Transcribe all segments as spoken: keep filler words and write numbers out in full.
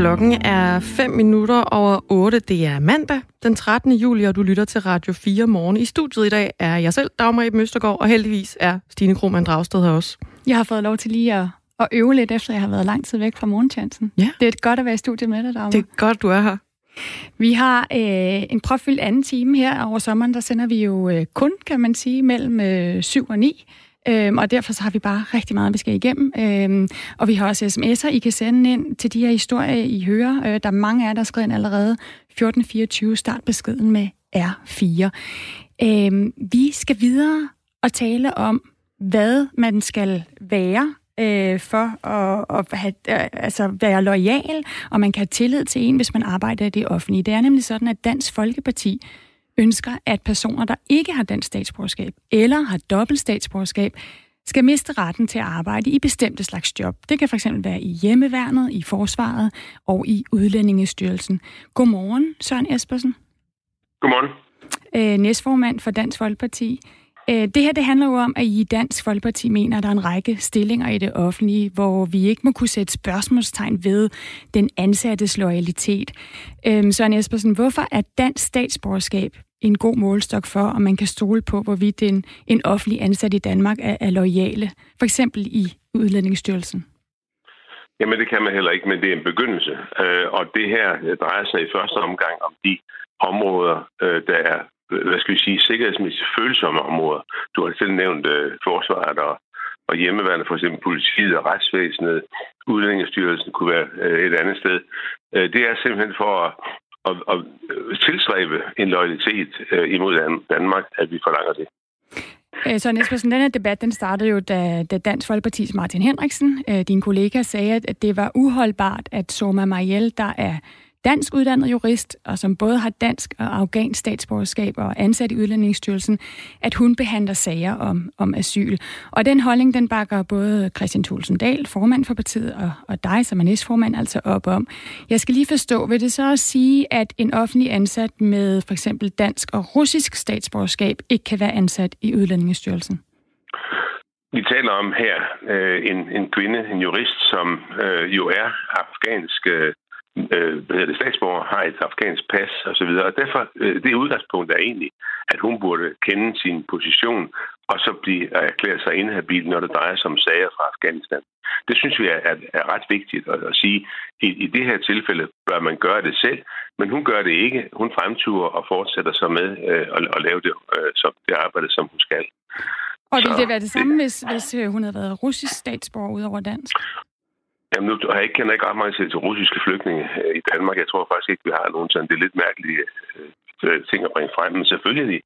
Klokken er fem minutter over otte. Det er mandag den trettende juli, og du lytter til Radio fire Morgen. I studiet i dag er jeg selv, Dagmar Møstergaard, og heldigvis er Stine Krohmand Dragsted her også. Jeg har fået lov til lige at, at øve lidt, efter jeg har været lang tid væk fra morgenchancen. Ja. Det er godt at være i studiet med dig, Dagmar. Det er godt, du er her. Vi har øh, en propfyldt anden time her over sommeren. Der sender vi jo øh, kun, kan man sige, mellem øh, syv og ni. Øhm, og derfor så har vi bare rigtig meget, vi skal igennem. Øhm, og vi har også sms'er, I kan sende ind til de her historier, I hører. Øh, der er mange af jer, der er skrevet ind allerede. fjorten fireogtyve, start beskeden med R fire. Øhm, vi skal videre og tale om, hvad man skal være øh, for at, at have, altså være loyal, og man kan have tillid til en, hvis man arbejder i det offentlige. Det er nemlig sådan, at Dansk Folkeparti ønsker, at personer, der ikke har dansk statsborgerskab eller har dobbelt statsborgerskab, skal miste retten til at arbejde i bestemte slags job. Det kan fx være i hjemmeværnet, i forsvaret og i Udlændingestyrelsen. Godmorgen, Søren Espersen. Godmorgen. Øh, næstformand for Dansk Folkeparti. Øh, det her det handler jo om, at I Dansk Folkeparti mener, at der er en række stillinger i det offentlige, hvor vi ikke må kunne sætte spørgsmålstegn ved den ansattes loyalitet. Øh, Søren Espersen, hvorfor er dansk statsborgerskab en god målestok for, om man kan stole på, hvorvidt en, en offentlig ansat i Danmark er, er loyale, for eksempel i Udlændingestyrelsen? Jamen, det kan man heller ikke, men det er en begyndelse. Øh, og det her drejer sig i første omgang om de områder, øh, der er, hvad skal vi sige, sikkerhedsmæssigt følsomme områder. Du har selv nævnt øh, forsvaret og, og hjemmeværende, for eksempel politiet og retsvæsenet. Udlændingestyrelsen kunne være øh, et andet sted. Øh, det er simpelthen for at Og, og tilstræbe en loyalitet øh, imod Danmark, at vi forlanger det. Søren Espersen, den her debat, den startede jo, da, da Dansk Folkepartis Martin Henriksen, øh, din kollega, sagde, at det var uholdbart, at Soma Mariel, der er dansk uddannet jurist, og som både har dansk og afghansk statsborgerskab og ansat i Udlændingsstyrelsen, at hun behandler sager om, om asyl. Og den holdning, den bakker både Kristian Thulesen Dahl, formand for partiet, og, og dig, som er næstformand, altså op om. Jeg skal lige forstå, vil det så også sige, at en offentlig ansat med for eksempel dansk og russisk statsborgerskab ikke kan være ansat i Udlændingsstyrelsen? Vi taler om her øh, en, en kvinde, en jurist, som øh, jo er afghansk øh, hvad hedder det, statsborger, har et afghansk pas osv. Og, og derfor, det udgangspunkt er egentlig, at hun burde kende sin position og så blive erklæret sig inhabil, når det drejer sig om sager fra Afghanistan. Det synes vi er, er, er ret vigtigt at, at sige. I, I det her tilfælde bør man gøre det selv, men hun gør det ikke. Hun fremturer og fortsætter så med øh, at, at lave det, øh, som det arbejde, som hun skal. Og ville det være det samme, det, hvis, hvis hun havde været russisk statsborger ud over dansk? Jamen, nu har jeg ikke kendt ret meget til russiske flygtninge i Danmark. Jeg tror faktisk ikke, vi har nogen sådan. Det er lidt mærkelige ting at bringe frem, men selvfølgelig.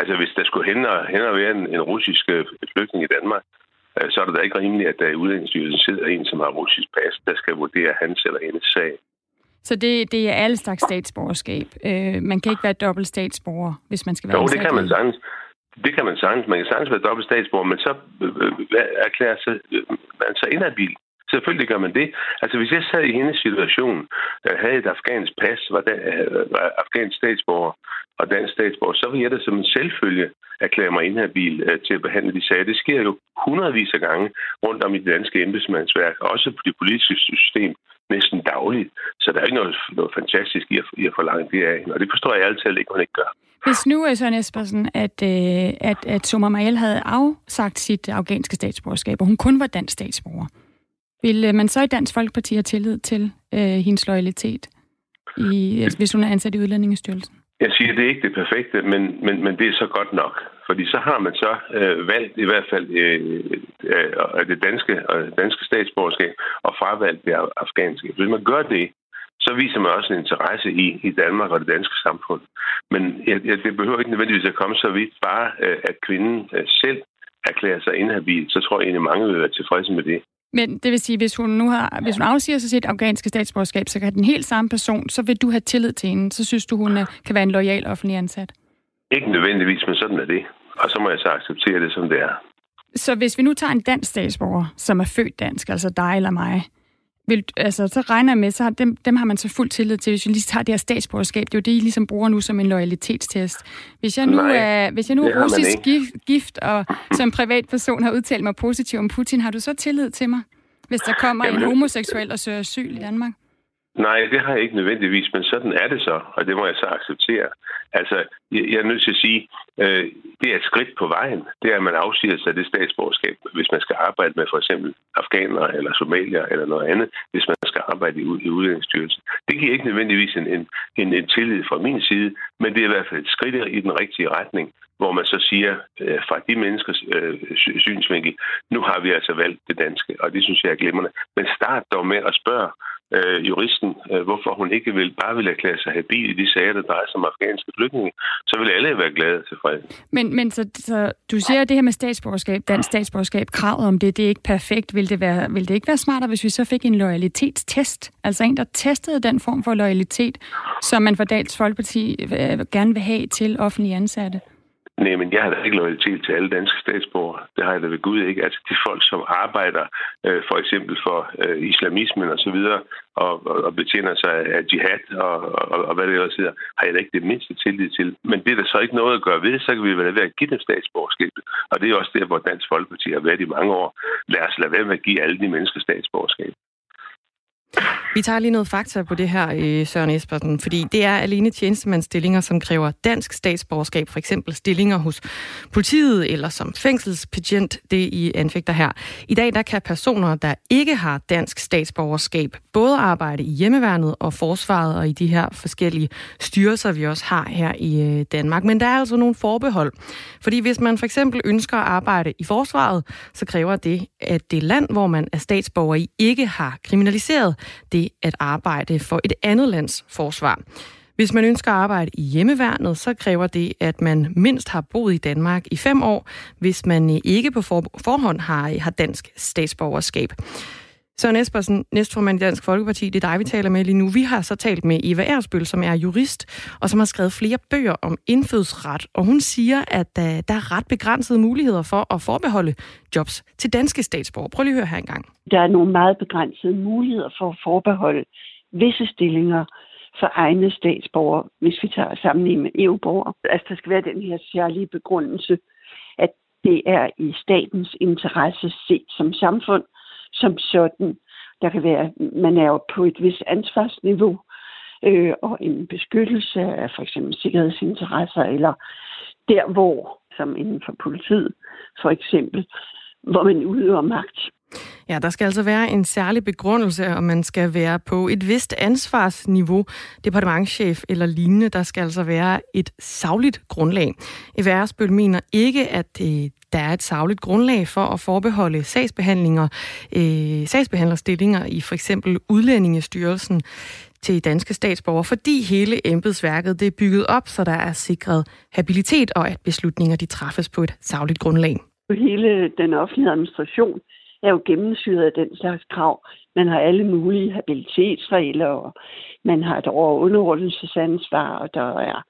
Altså, hvis der skulle hende og være en, en russisk flygtning i Danmark, så er det da ikke rimeligt, at der i Udlændingsstyrelsen sidder en, som har russisk pas, der skal vurdere hans eller hendes sag. Så det, det er alle slags statsborgerskab. Øh, man kan ikke være dobbelt statsborger, hvis man skal være... Jo, det kan man sagtens. Det kan man sagtens. Man kan sagtens være dobbelt statsborger, men så erklærer sig, man sig inhabil. Selvfølgelig gør man det. Altså, hvis jeg sad i hendes situation, havde et afghansk pas, var, der, var afghansk statsborger og dansk statsborger, så ville jeg da som en selvfølge erklære mig inhabil til at behandle de sager. Det sker jo hundredvis af gange rundt om i det danske embedsmandsværk, også på det politiske system, næsten dagligt. Så der er ikke noget, noget fantastisk i at, i at forlange det af hende, og det forstår jeg altid ikke, hun ikke gør. Hvis nu, Søren Espersen, at, at, at Soma Mariel havde afsagt sit afghanske statsborgerskab, og hun kun var dansk statsborger, vil man så i Dansk Folkeparti have tillid til øh, hendes loyalitet, i, altså, hvis hun er ansat i Udlændingestyrelsen? Jeg siger, det er ikke det perfekte, men, men, men det er så godt nok. Fordi så har man så øh, valgt i hvert fald øh, øh, det danske, øh, danske statsborgerskab og fravalgt det afghanske. Hvis man gør det, så viser man også en interesse i, i Danmark og det danske samfund. Men jeg, jeg, det behøver ikke nødvendigvis at komme så vidt, bare øh, at kvinden øh, selv erklærer sig inhabil, så tror jeg egentlig, mange vil være tilfredse med det. Men det vil sige, hvis hun nu har, hvis hun afsiger sig sit afghanske statsborgerskab, så kan den helt samme person, så vil du have tillid til hende. Så synes du, hun er, kan være en loyal offentlig ansat? Ikke nødvendigvis, men sådan er det. Og så må jeg så acceptere det, som det er. Så hvis vi nu tager en dansk statsborger, som er født dansk, altså dig eller mig, vil, altså, så regner jeg med, så har dem, dem har man så fuld tillid til, hvis vi lige tager det her statsborgerskab. Det er jo det, I ligesom bruger nu som en loyalitetstest. Hvis jeg nu Nej, er, hvis jeg nu er russisk gift, og som privatperson har udtalt mig positivt om Putin, har du så tillid til mig, hvis der kommer Jamen, en homoseksuel og søger asyl i Danmark? Nej, det har jeg ikke nødvendigvis, men sådan er det så, og det må jeg så acceptere. Altså, jeg er nødt til at sige, øh, det er et skridt på vejen. Det er, at man afsiger sig det statsborgerskab, hvis man skal arbejde med for eksempel afghanere eller somalier eller noget andet, hvis man skal arbejde i, i Udlændingsstyrelsen. Det giver ikke nødvendigvis en, en, en, en tillid fra min side, men det er i hvert fald et skridt i den rigtige retning, hvor man så siger øh, fra de menneskers øh, synsvinkel, nu har vi altså valgt det danske, og det synes jeg er glimrende. Men start dog med at spørge øh, juristen, øh, hvorfor hun ikke vil, bare vil erklære sig habil i de sager, der drejer sig om afghanske flygtninge, så vil alle være glade og tilfredse. Men, men så, så du siger, at det her med statsborgerskab, dansk statsborgerskab, kravet om det, det er ikke perfekt. Vil det, være, vil det ikke være smartere, hvis vi så fik en loyalitetstest? Altså en, der testede den form for loyalitet, som man fra Dansk Folkeparti øh, gerne vil have til offentlige ansatte? Nej, men jeg har da ikke loyalitet til alle danske statsborgere. Det har jeg da ved Gud ikke. Altså de folk, som arbejder øh, for eksempel for øh, islamismen og så videre, og, og, og betjener sig af jihad og, og, og hvad det ellers hedder, har jeg da ikke det mindste tillid til. Men det er der så ikke noget at gøre ved, så kan vi være ved at give dem statsborgerskab. Og det er også der, hvor Dansk Folkeparti har været i mange år. Lad os lade være med at give alle de mennesker statsborgerskab. Vi tager lige noget fakta på det her, Søren Espersen, fordi det er alene tjenestemandsstillinger, som kræver dansk statsborgerskab, for eksempel stillinger hos politiet eller som fængselspatient, det I anfægter her. I dag der kan personer, der ikke har dansk statsborgerskab, både arbejde i hjemmeværnet og forsvaret og i de her forskellige styrelser, vi også har her i Danmark. Men der er altså nogle forbehold, fordi hvis man for eksempel ønsker at arbejde i forsvaret, så kræver det, at det land, hvor man er statsborger i, ikke har kriminaliseret det at arbejde for et andet lands forsvar. Hvis man ønsker at arbejde i hjemmeværnet, så kræver det, at man mindst har boet i Danmark i fem år, hvis man ikke på forhånd har, har dansk statsborgerskab. Søren Espersen, næstformand i Dansk Folkeparti, det er dig, vi taler med lige nu. Vi har så talt med Eva Ersbøl, som er jurist, og som har skrevet flere bøger om indfødsret, og hun siger, at der er ret begrænsede muligheder for at forbeholde jobs til danske statsborgere. Prøv lige at høre her engang. Der er nogle meget begrænsede muligheder for at forbeholde visse stillinger for egne statsborgere, hvis vi tager sammenligning med E U-borgere. Altså, der skal være den her særlige begrundelse, at det er i statens interesse set som samfund, som sådan. Der kan være, man er jo på et vis ansvarsniveau øh, og en beskyttelse af for eksempel sikkerhedsinteresser, eller der hvor, som inden for politiet for eksempel, hvor man udøver magt. Ja, der skal altså være en særlig begrundelse, og man skal være på et vist ansvarsniveau, departementschef eller lignende. Der skal altså være et sagligt grundlag. Eva Ersbøl mener ikke, at det der er et sagligt grundlag for at forbeholde sagsbehandlinger, øh, sagsbehandlerstillinger i for eksempel Udlændingestyrelsen til danske statsborgere, fordi hele embedsværket det er bygget op, så der er sikret habilitet og at beslutninger de træffes på et sagligt grundlag. Hele den offentlige administration er jo gennemsyret af den slags krav. Man har alle mulige habilitetsregler, og man har et over- og underordningsansvar, og der er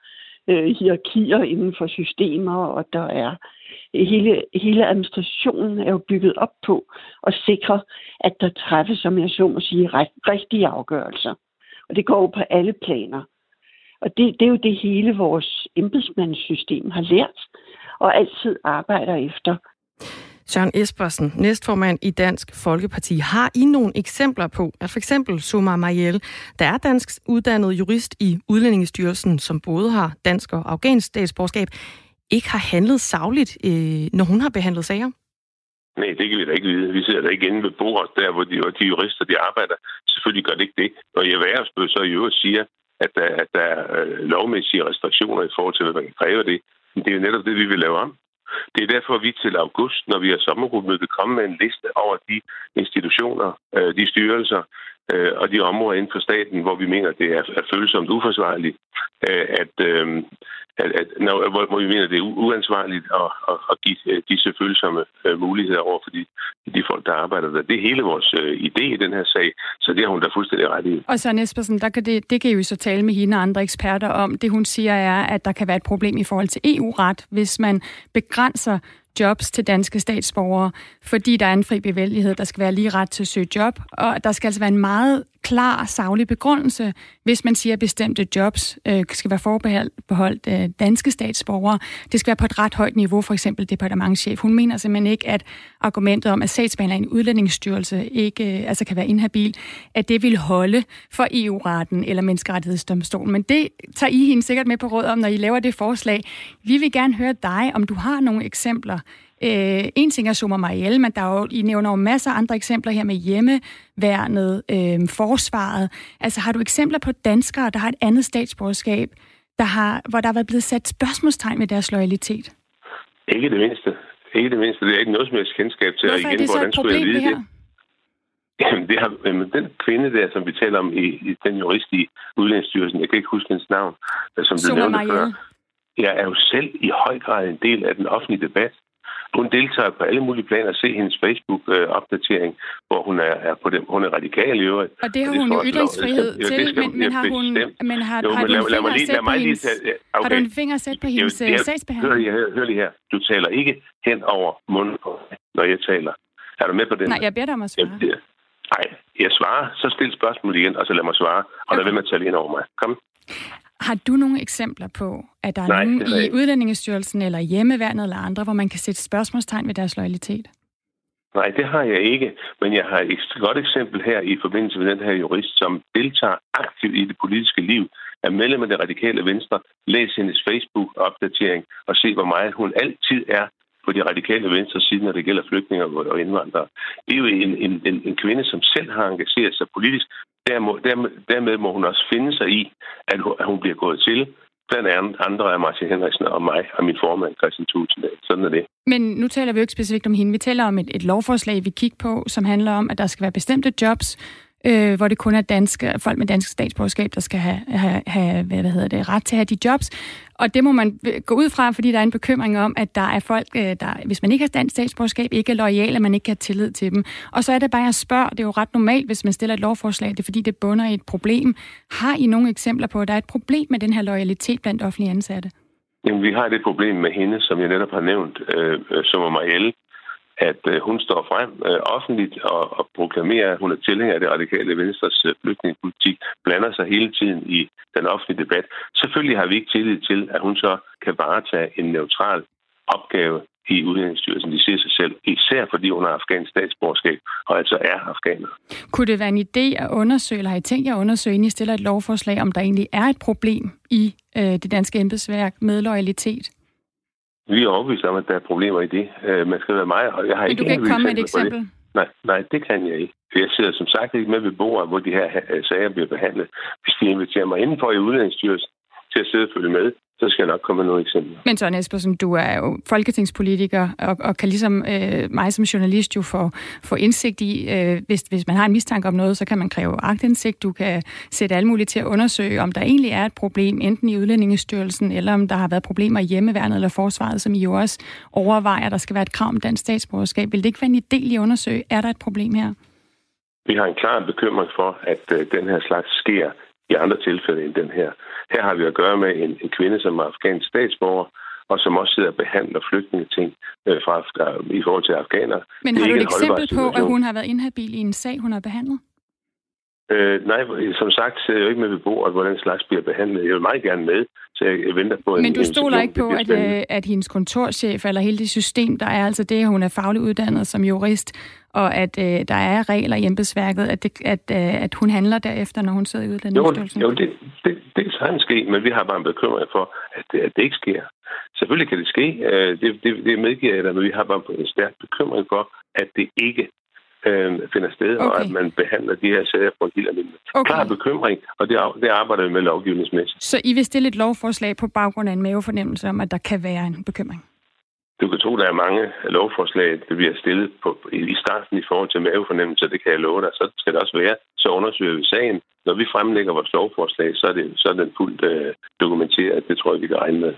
øh, hierarkier inden for systemer, og der er Hele, hele administrationen er jo bygget op på at sikre, at der træffes, som jeg så må sige, rigtige afgørelser. Og det går jo på alle planer. Og det, det er jo det hele vores embedsmandssystem har lært og altid arbejder efter. Søren Espersen, næstformand i Dansk Folkeparti, har I nogle eksempler på, at for eksempel Soma Mariel, der er dansk uddannet jurist i Udlændingestyrelsen, som både har dansk og afghansk statsborgerskab, ikke har handlet sagligt, øh, når hun har behandlet sager? Nej, det kan vi da ikke vide. Vi sidder da ikke inde ved bordet, der hvor de, de jurister de arbejder. Selvfølgelig gør det ikke det. Og jeg vil også så i øvrigt siger, at der, at der er lovmæssige restriktioner i forhold til, hvad man kan kræve det. Men det er jo netop det, vi vil lave om. Det er derfor, at vi til august, når vi har sommergruppemøde, vil komme med en liste over de institutioner, de styrelser og de områder inden for staten, hvor vi mener, det er følsomt uforsvarligt, at, at, at, hvor vi mener, det er uansvarligt at, at give disse følsomme muligheder over for de, de folk, der arbejder der. Det er hele vores idé i den her sag, så det har hun da fuldstændig ret i. Og Søren Espersen, der kan det, det kan I jo så tale med hende og andre eksperter om. Det hun siger er, at der kan være et problem i forhold til E U-ret, hvis man begrænser jobs til danske statsborgere, fordi der er en fri bevægelighed, der skal være lige ret til at søge job, og der skal altså være en meget klar, saglig begrundelse, hvis man siger, at bestemte jobs øh, skal være forbeholdt øh, danske statsborgere. Det skal være på et ret højt niveau, for eksempel departementschef. Hun mener simpelthen ikke, at argumentet om, at sagsbehandler i en udlændingsstyrelse ikke, øh, altså kan være inhabil, at det vil holde for E U-retten eller menneskerettighedsdomstolen. Men det tager I hende sikkert med på råd om, når I laver det forslag. Vi vil gerne høre dig, om du har nogle eksempler. Øh, en ting er Soma Mariel, men der er jo, I nævner jo masser af andre eksempler her med hjemmeværnet, øh, forsvaret. Altså har du eksempler på danskere, der har et andet statsborgerskab, der har, hvor der har været blevet sat spørgsmålstegn ved deres loyalitet? Ikke det mindste. Ikke det mindste. Det er ikke noget som helst kendskab til. Hvorfor er det så et problem, det her? Jamen, det har, jamen, den kvinde der, som vi taler om, i, i den jurist i Udlændingsstyrelsen, jeg kan ikke huske hendes navn, som du nævnte før, jeg er jo selv i høj grad en del af den offentlige debat. Hun deltager på alle mulige planer. Se hendes Facebook-opdatering, hvor hun er, er på dem. Hun er radikal i øvrigt. Og det har og det hun jo ytringsfrihed til, til. Jo, skal, men, men har hun men har, jo, har, du lad, lad lige, hendes, tage, okay. har du en finger sæt på hendes jo, her, sagsbehandling? Hør, hør, hør lige her. Du taler ikke hen over munden på mig, når jeg taler. Er du med på det? Nej, jeg beder dig om at svare. Nej, jeg svarer. Så stil spørgsmålet igen, og så lad mig svare. Og der vil man tale ind over mig. Kom. Har du nogle eksempler på, at der er Nej, nogen i Udlændingestyrelsen eller hjemmeværnet eller andre, hvor man kan sætte spørgsmålstegn ved deres loyalitet? Nej, det har jeg ikke. Men jeg har et godt eksempel her i forbindelse med den her jurist, som deltager aktivt i det politiske liv, er medlem af det radikale venstre, læs hendes Facebook-opdatering og se, hvor meget hun altid er på de radikale venstre side, når det gælder flygtninge og indvandrere. Det er jo en, en, en, en kvinde, som selv har engageret sig politisk. Dermed, dermed, dermed må hun også finde sig i, at hun, at hun bliver gået til. Blandt andre er Martin Henriksen og mig og min formand, Kristian Thulesen Dahl. Sådan er det. Men nu taler vi jo ikke specifikt om hende. Vi taler om et, et lovforslag, vi kigger på, som handler om, at der skal være bestemte jobs, øh, hvor det kun er danske, folk med dansk statsborgerskab, der skal have, have, have hvad hedder det, ret til at have de jobs. Og det må man gå ud fra, fordi der er en bekymring om, at der er folk, der, hvis man ikke har dansk statsborgerskab, ikke er loyale, man ikke kan have tillid til dem. Og så er det bare, jeg spørger, det er jo ret normalt, hvis man stiller et lovforslag, det er fordi, det bunder i et problem. Har I nogle eksempler på, at der er et problem med den her loyalitet blandt offentlige ansatte? Jamen, vi har det problem med hende, som jeg netop har nævnt, øh, som er Marielle, at øh, hun står frem øh, offentligt og, og proklamerer, at hun er tilhænger af det radikale venstres øh, flygtningepolitik, blander sig hele tiden i den offentlige debat. Selvfølgelig har vi ikke tillid til, at hun så kan varetage en neutral opgave i Udlændingsstyrelsen. De ser sig selv, især fordi hun har afghansk statsborgerskab og altså er afghaner. Kunne det være en idé at undersøge, eller har I tænkt jer at undersøge, inden I stiller et lovforslag, om der egentlig er et problem i øh, det danske embedsværk med loyalitet? Vi er overbevist om, at der er problemer i det. Man skal være mig, og jeg har ikke... Men du kan ikke komme med et eksempel? Det. Nej, nej, det kan jeg ikke. Jeg sidder som sagt ikke med ved bordet, hvor de her sager bliver behandlet. Hvis de inviterer mig indenfor i Udlændingsstyrelsen til at sidde og følge med, så skal jeg nok komme med nogle eksempler. Men Søren Espersen, du er jo folketingspolitiker, og, og kan ligesom øh, mig som journalist jo få, få indsigt i, øh, hvis, hvis man har en mistanke om noget, så kan man kræve aktindsigt. Du kan sætte alle mulige til at undersøge, om der egentlig er et problem, enten i Udlændingestyrelsen, eller om der har været problemer i hjemmeværnet eller forsvaret, som I jo også overvejer, der skal være et krav om dansk statsborgerskab. Vil det ikke være en idé lige at undersøge, er der et problem her? Vi har en klar bekymring for, at øh, den her slags sker i andre tilfælde end den her. Her har vi at gøre med en, en kvinde, som er afghansk statsborger, og som også sidder og behandler flygtningeting øh, fra, i forhold til afghanere. Men har du et eksempel på, at hun har været inhabil i en sag, hun har behandlet? Øh, nej, som sagt, sidder jeg jo ikke med ved bordet, hvordan slags bliver behandlet. Jeg vil meget gerne med, så jeg venter på... Men en, du stoler en, ikke på, at, at hendes kontorchef eller hele det system, der er altså det, at hun er fagligt uddannet som jurist, og at øh, der er regler i embedsværket, at, det, at, øh, at hun handler derefter, når hun sidder i Udlændingsstyrelsen? Jo, jo det, det, det kan ske, men vi har bare en bekymring for, at det, at det ikke sker. Selvfølgelig kan det ske, øh, det, det, det medgiver jeg dig, men vi har bare en stærk bekymring for, at det ikke øh, finder sted, okay. Og at man behandler de her sager på en helt almindelig. Okay. Klar bekymring, og det, det arbejder vi med lovgivningsmæssigt. Så I vil stille et lovforslag på baggrund af en mavefornemmelse om, at der kan være en bekymring? Du kan tro, der er mange lovforslag, der bliver stillet på, i starten i forhold til mavefornemmelser, det kan jeg love dig. Så skal det også være, så undersøger vi sagen. Når vi fremlægger vores lovforslag, så er, det, så er den fuldt øh, dokumenteret. Det tror jeg, vi kan regne med.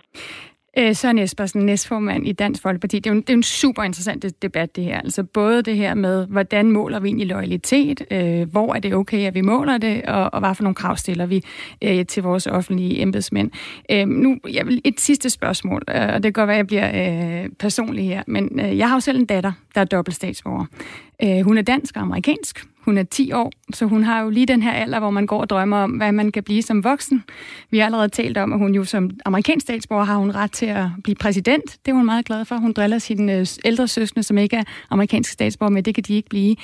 Øh, Søren Espersen, næstformand i Dansk Folkeparti. Det er jo en, det er en super interessant debat, det her. Altså både det her med, hvordan måler vi egentlig loyalitet? Øh, hvor er det okay, at vi måler det? Og, og hvad for nogle krav stiller vi øh, til vores offentlige embedsmænd? Øh, nu, jeg vil et sidste spørgsmål, øh, og det kan godt være, at jeg bliver øh, personlig her. Men øh, jeg har jo selv en datter, der er dobbelt statsborger. Hun er dansk og amerikansk. Hun er ti år, så hun har jo lige den her alder, hvor man går og drømmer om, hvad man kan blive som voksen. Vi har allerede talt om, at hun jo som amerikansk statsborger har hun ret til at blive præsident. Det er hun meget glad for. Hun driller sine ældre søskende, som ikke er amerikanske statsborger, men det kan de ikke blive.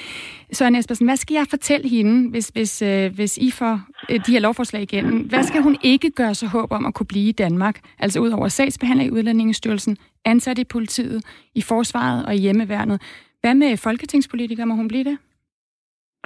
Søren Espersen, hvad skal jeg fortælle hende, hvis, hvis, hvis I får de her lovforslag igennem? Hvad skal hun ikke gøre sig håb om at kunne blive i Danmark? Altså ud over sagsbehandler i Udlændingestyrelsen, ansat i politiet, i forsvaret og i hjemmeværnet. Hvad med folketingspolitikere? Må hun blive det?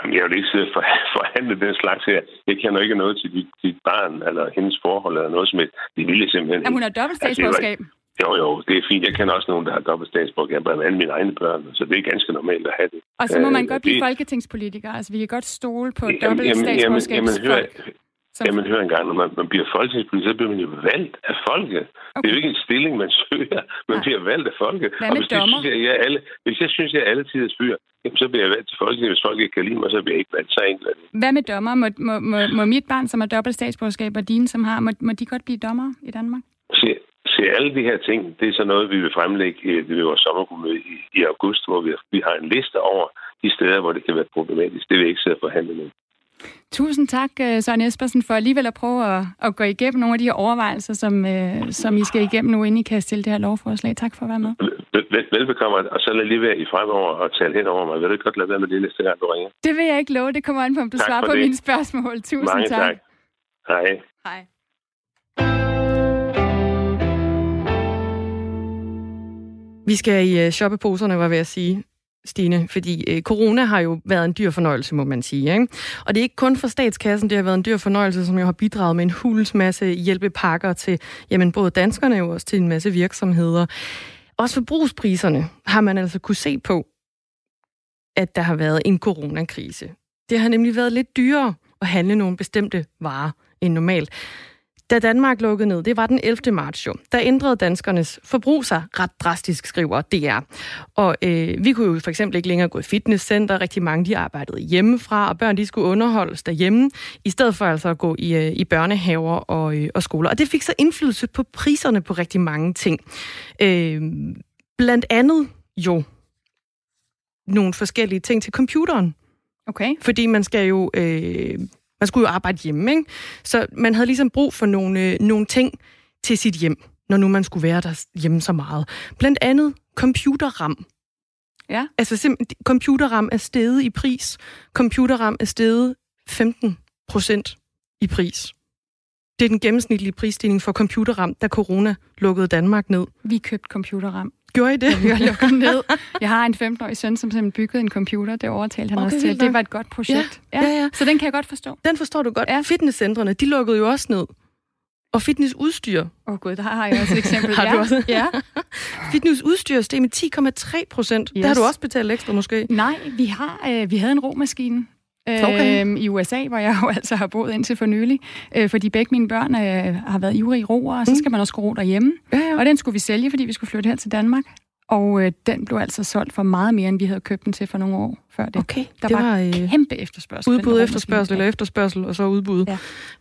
Jamen, jeg vil ikke sidde og forhandle den slags her. Jeg kender ikke noget til dit, dit barn eller hendes forhold eller noget som et. Det ville simpelthen. Jamen, hun har dobbelt statsborgerskab. Altså, jo, jo, det er fint. Jeg kender også nogen, der har dobbelt statsborgerskab, blandt andet mine egne børn, så det er ganske normalt at have det. Og så må man øh, godt blive det... folketingspolitiker. Altså, vi kan godt stole på jamen, dobbelt jamen, statsborgerskabsfolk. Jamen, jamen, Som... Jamen, hør engang, når man, man bliver folketingspolitiker, så bliver man jo valgt af folket. Okay. Det er jo ikke en stilling, man søger. Man Nej. bliver valgt af folket. Hvad med dommer? Hvis, jeg, jeg alle, hvis jeg synes, jeg er alle tiders fyr, jamen, så bliver jeg valgt til folket. Hvis folket ikke kan lide mig, så bliver jeg ikke valgt. Så enkelt er det. Hvad med dommer? Må, må, må, må mit barn, som har dobbelt statsborgerskab, og dine, som har, må, må de godt blive dommer i Danmark? Se, se, alle de her ting, det er så noget, vi vil fremlægge ved vores sommermøde i, i august, hvor vi, vi har en liste over de steder, hvor det kan være problematisk. Det vil jeg ikke sidde og forhandle med. Tusind tak, Søren Espersen, for alligevel at prøve at, at gå igennem nogle af de her overvejelser, som, øh, som I skal igennem nu, inden I kan stille det her lovforslag. Tak for at være med. Velbekomme, og så lad lige være i fremover og tale hen over mig. Vil du ikke godt lade være med det næste gang, du ringer? Det vil jeg ikke love. Det kommer an på, om du tak svarer på det. Mine spørgsmål. Tusind Mange tak. tak. Hej. Hej. Vi skal i shoppeposerne, var ved at sige. Stine, fordi øh, corona har jo været en dyr fornøjelse, må man sige. Ikke? Og det er ikke kun for statskassen, det har været en dyr fornøjelse, som jo har bidraget med en hulens masse hjælpepakker til jamen, både danskerne og også til en masse virksomheder. Også forbrugspriserne har man altså kunne se på, at der har været en coronakrise. Det har nemlig været lidt dyrere at handle nogle bestemte varer end normalt. Da Danmark lukkede ned, det var den ellevte marts jo, der ændrede danskernes forbrug sig ret drastisk, skriver D R. Og øh, vi kunne jo for eksempel ikke længere gå i fitnesscenter, rigtig mange de arbejdede hjemmefra, og børn de skulle underholdes derhjemme, i stedet for altså at gå i, øh, i børnehaver og, øh, og skoler. Og det fik så indflydelse på priserne på rigtig mange ting. Øh, blandt andet jo nogle forskellige ting til computeren. Okay. Fordi man skal jo... Øh, Man skulle jo arbejde hjemme, ikke? Så man havde ligesom brug for nogle, øh, nogle ting til sit hjem, når nu man skulle være der hjemme så meget. Blandt andet computerram. Ja. Altså simpelthen, computerram er steget i pris. Computerram er steget femten procent i pris. Det er den gennemsnitlige prisstigning for computerram, da corona lukkede Danmark ned. Vi købte computerram. Gjorde I det? Jeg lukkede ned. Jeg har en femten-årig søn, som simpelthen byggede en computer. Det overtalte han okay, også til. Det var et godt projekt. Ja, ja. Ja, ja. Så den kan jeg godt forstå. Den forstår du godt. Ja. Fitnesscentrene, de lukkede jo også ned. Og fitnessudstyr. Åh oh, gud, der har jeg også et eksempel. Har du også? Ja. Fitnessudstyr steg med ti komma tre procent. Yes. Der har du også betalt ekstra måske. Nej, vi, har, øh, vi havde en romaskine. Okay. Øh, i U S A, hvor jeg jo altså har boet indtil for nylig, øh, fordi begge mine børn øh, har været ivrige roer, og så skal man også ro derhjemme. Ja, ja. Og den skulle vi sælge, fordi vi skulle flytte her til Danmark. Og øh, den blev altså solgt for meget mere, end vi havde købt den til for nogle år før det. Okay. Der det var, var øh, kæmpe efterspørgsel. Udbud, efterspørgsel eller efterspørgsel, og så udbud.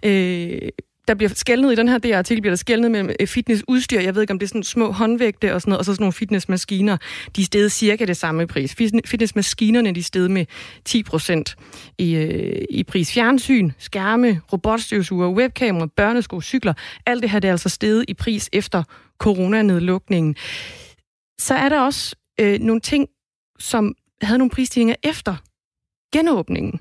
Ja. Øh, der bliver skelnet i den her D R-artikel, bliver der skelnet mellem fitnessudstyr, jeg ved ikke om det er sådan små håndvægte og sådan noget, og så sådan nogle fitnessmaskiner, de steg cirka det samme i pris. Fitnessmaskinerne, de steg med ti procent i, i pris. Fjernsyn, skærme, robotstøvsuger, webkamera, børnesko, cykler, alt det her, det er altså steget i pris efter coronanedlukningen. Så er der også øh, nogle ting, som havde nogle prisstigninger efter genåbningen.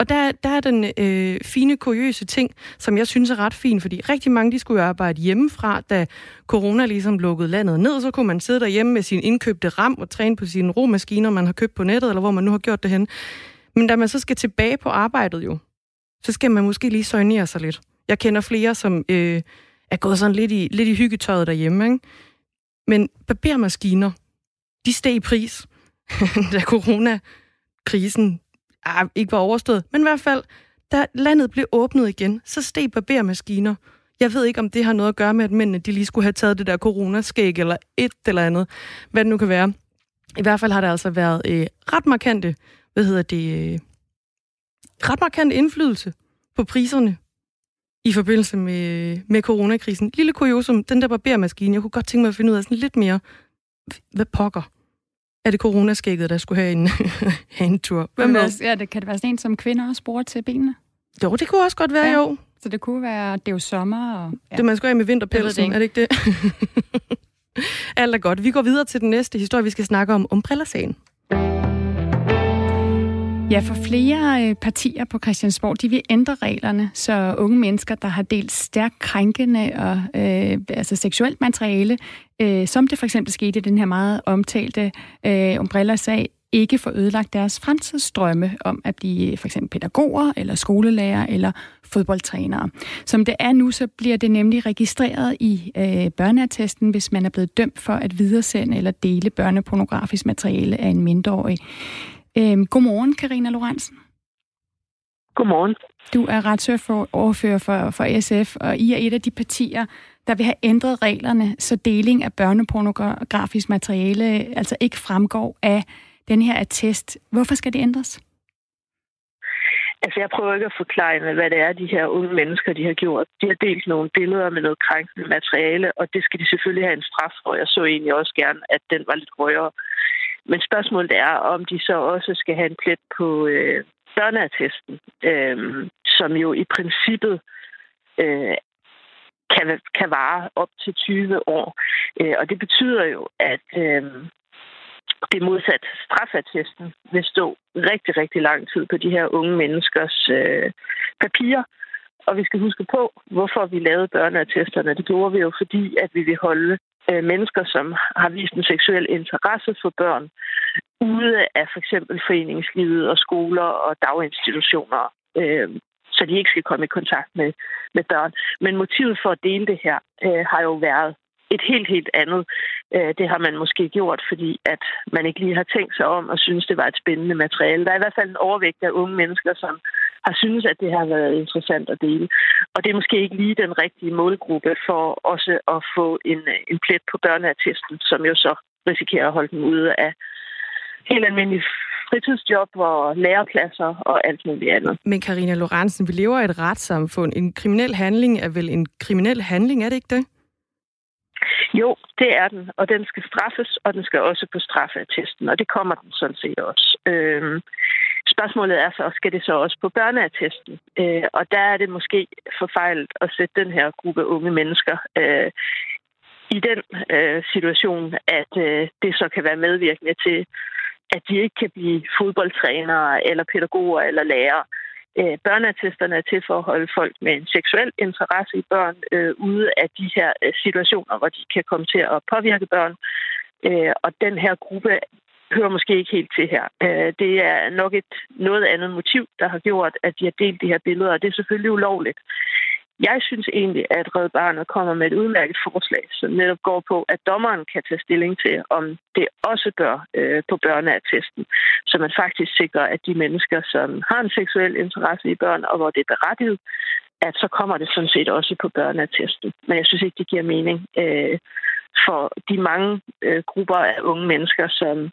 Og der, der er den øh, fine, kuriøse ting, som jeg synes er ret fin, fordi rigtig mange, de skulle arbejde hjemmefra, da corona ligesom lukkede landet ned, så kunne man sidde derhjemme med sin indkøbte ram og træne på sine romaskiner, man har købt på nettet, eller hvor man nu har gjort det hen. Men da man så skal tilbage på arbejdet jo, så skal man måske lige soignere sig lidt. Jeg kender flere, som øh, er gået sådan lidt i, lidt i hyggetøjet derhjemme, ikke? Men papirmaskiner, de steg i pris, da coronakrisen Ah, ikke var overstået, men i hvert fald, da landet blev åbnet igen, så steg barbermaskiner. Jeg ved ikke, om det har noget at gøre med, at mændene de lige skulle have taget det der coronaskæg eller et eller andet, hvad det nu kan være. I hvert fald har der altså været øh, ret markante, hvad hedder det, øh, ret markant indflydelse på priserne i forbindelse med, med coronakrisen. Lille kuriosum, den der barbermaskine, jeg kunne godt tænke mig at finde ud af sådan lidt mere, hvad pokker er det coronaskægget, der skulle have en, have en tur. Hvem det også, ja, det, kan det være sådan en, som kvinder også bruger til benene? Jo, det kunne også godt være, ja. Jo. Så det kunne være, det er jo sommer. Og, ja. Det man skal have med vinterpelsen, er det ikke det? Alt er godt. Vi går videre til den næste historie, vi skal snakke om, Umbrella-sagen. Ja, for flere partier på Christiansborg, de vil ændre reglerne, så unge mennesker, der har delt stærkt krænkende og øh, altså seksuelt materiale, øh, som det for eksempel skete i den her meget omtalte øh, Umbrella-sag, ikke får ødelagt deres fremtidsdrømme om at blive for eksempel pædagoger, eller skolelærer, eller fodboldtrænere. Som det er nu, så bliver det nemlig registreret i øh, børneattesten, hvis man er blevet dømt for at videresende eller dele børnepornografisk materiale af en mindreårig. Øhm, godmorgen, Karina Lorentzen. Godmorgen. Du er retsordfører for, for S F, og I er et af de partier, der vil have ændret reglerne, så deling af børnepornografisk materiale altså ikke fremgår af den her attest. Hvorfor skal det ændres? Altså, jeg prøver ikke at forklare, hvad det er, de her unge mennesker, de har gjort. De har delt nogle billeder med noget krænkende materiale, og det skal de selvfølgelig have en straf for. Jeg så egentlig også gerne, at den var lidt højere. Men spørgsmålet er, om de så også skal have en plet på øh, børneattesten, øh, som jo i princippet øh, kan, kan vare op til tyve år. Øh, og det betyder jo, at øh, det modsat straffattesten vil stå rigtig, rigtig lang tid på de her unge menneskers øh, papirer. Og vi skal huske på, hvorfor vi lavede børneattesterne. Det gjorde vi jo, fordi at vi vil holde mennesker, som har vist en seksuel interesse for børn, ude af for eksempel foreningslivet og skoler og daginstitutioner, øh, så de ikke skal komme i kontakt med, med børn. Men motivet for at dele det her øh, har jo været et helt, helt andet. Øh, det har man måske gjort, fordi at man ikke lige har tænkt sig om og synes, det var et spændende materiale. Der er i hvert fald en overvægt af unge mennesker, som har synes, at det har været interessant at dele. Og det er måske ikke lige den rigtige målgruppe for også at få en, en plet på børneattesten, som jo så risikerer at holde dem ude af helt almindelige fritidsjob og lærepladser og alt muligt andet. Men Karina Lorentzen, vi lever i et retssamfund. En kriminel handling er vel en kriminel handling, er det ikke det? Jo, det er den, og den skal straffes, og den skal også på straffeattesten, og det kommer den sådan set også. Øhm Spørgsmålet er så, skal det så også på børneattesten? Øh, og der er det måske forfejlet at sætte den her gruppe unge mennesker øh, i den øh, situation, at øh, det så kan være medvirkende til, at de ikke kan blive fodboldtrænere eller pædagoger eller lærere. Øh, børneattesterne er til for at holde folk med en seksuel interesse i børn øh, ude af de her øh, situationer, hvor de kan komme til at påvirke børn. Øh, og den her gruppe hører måske ikke helt til her. Det er nok et noget andet motiv, der har gjort, at de har delt de her billeder, og det er selvfølgelig ulovligt. Jeg synes egentlig, at Red Barnet kommer med et udmærket forslag, som netop går på, at dommeren kan tage stilling til, om det også gør øh, på børneattesten, så man faktisk sikrer, at de mennesker, som har en seksuel interesse i børn, og hvor det er berettiget, at så kommer det sådan set også på børneattesten. Men jeg synes ikke, det giver mening øh, for de mange øh, grupper af unge mennesker, som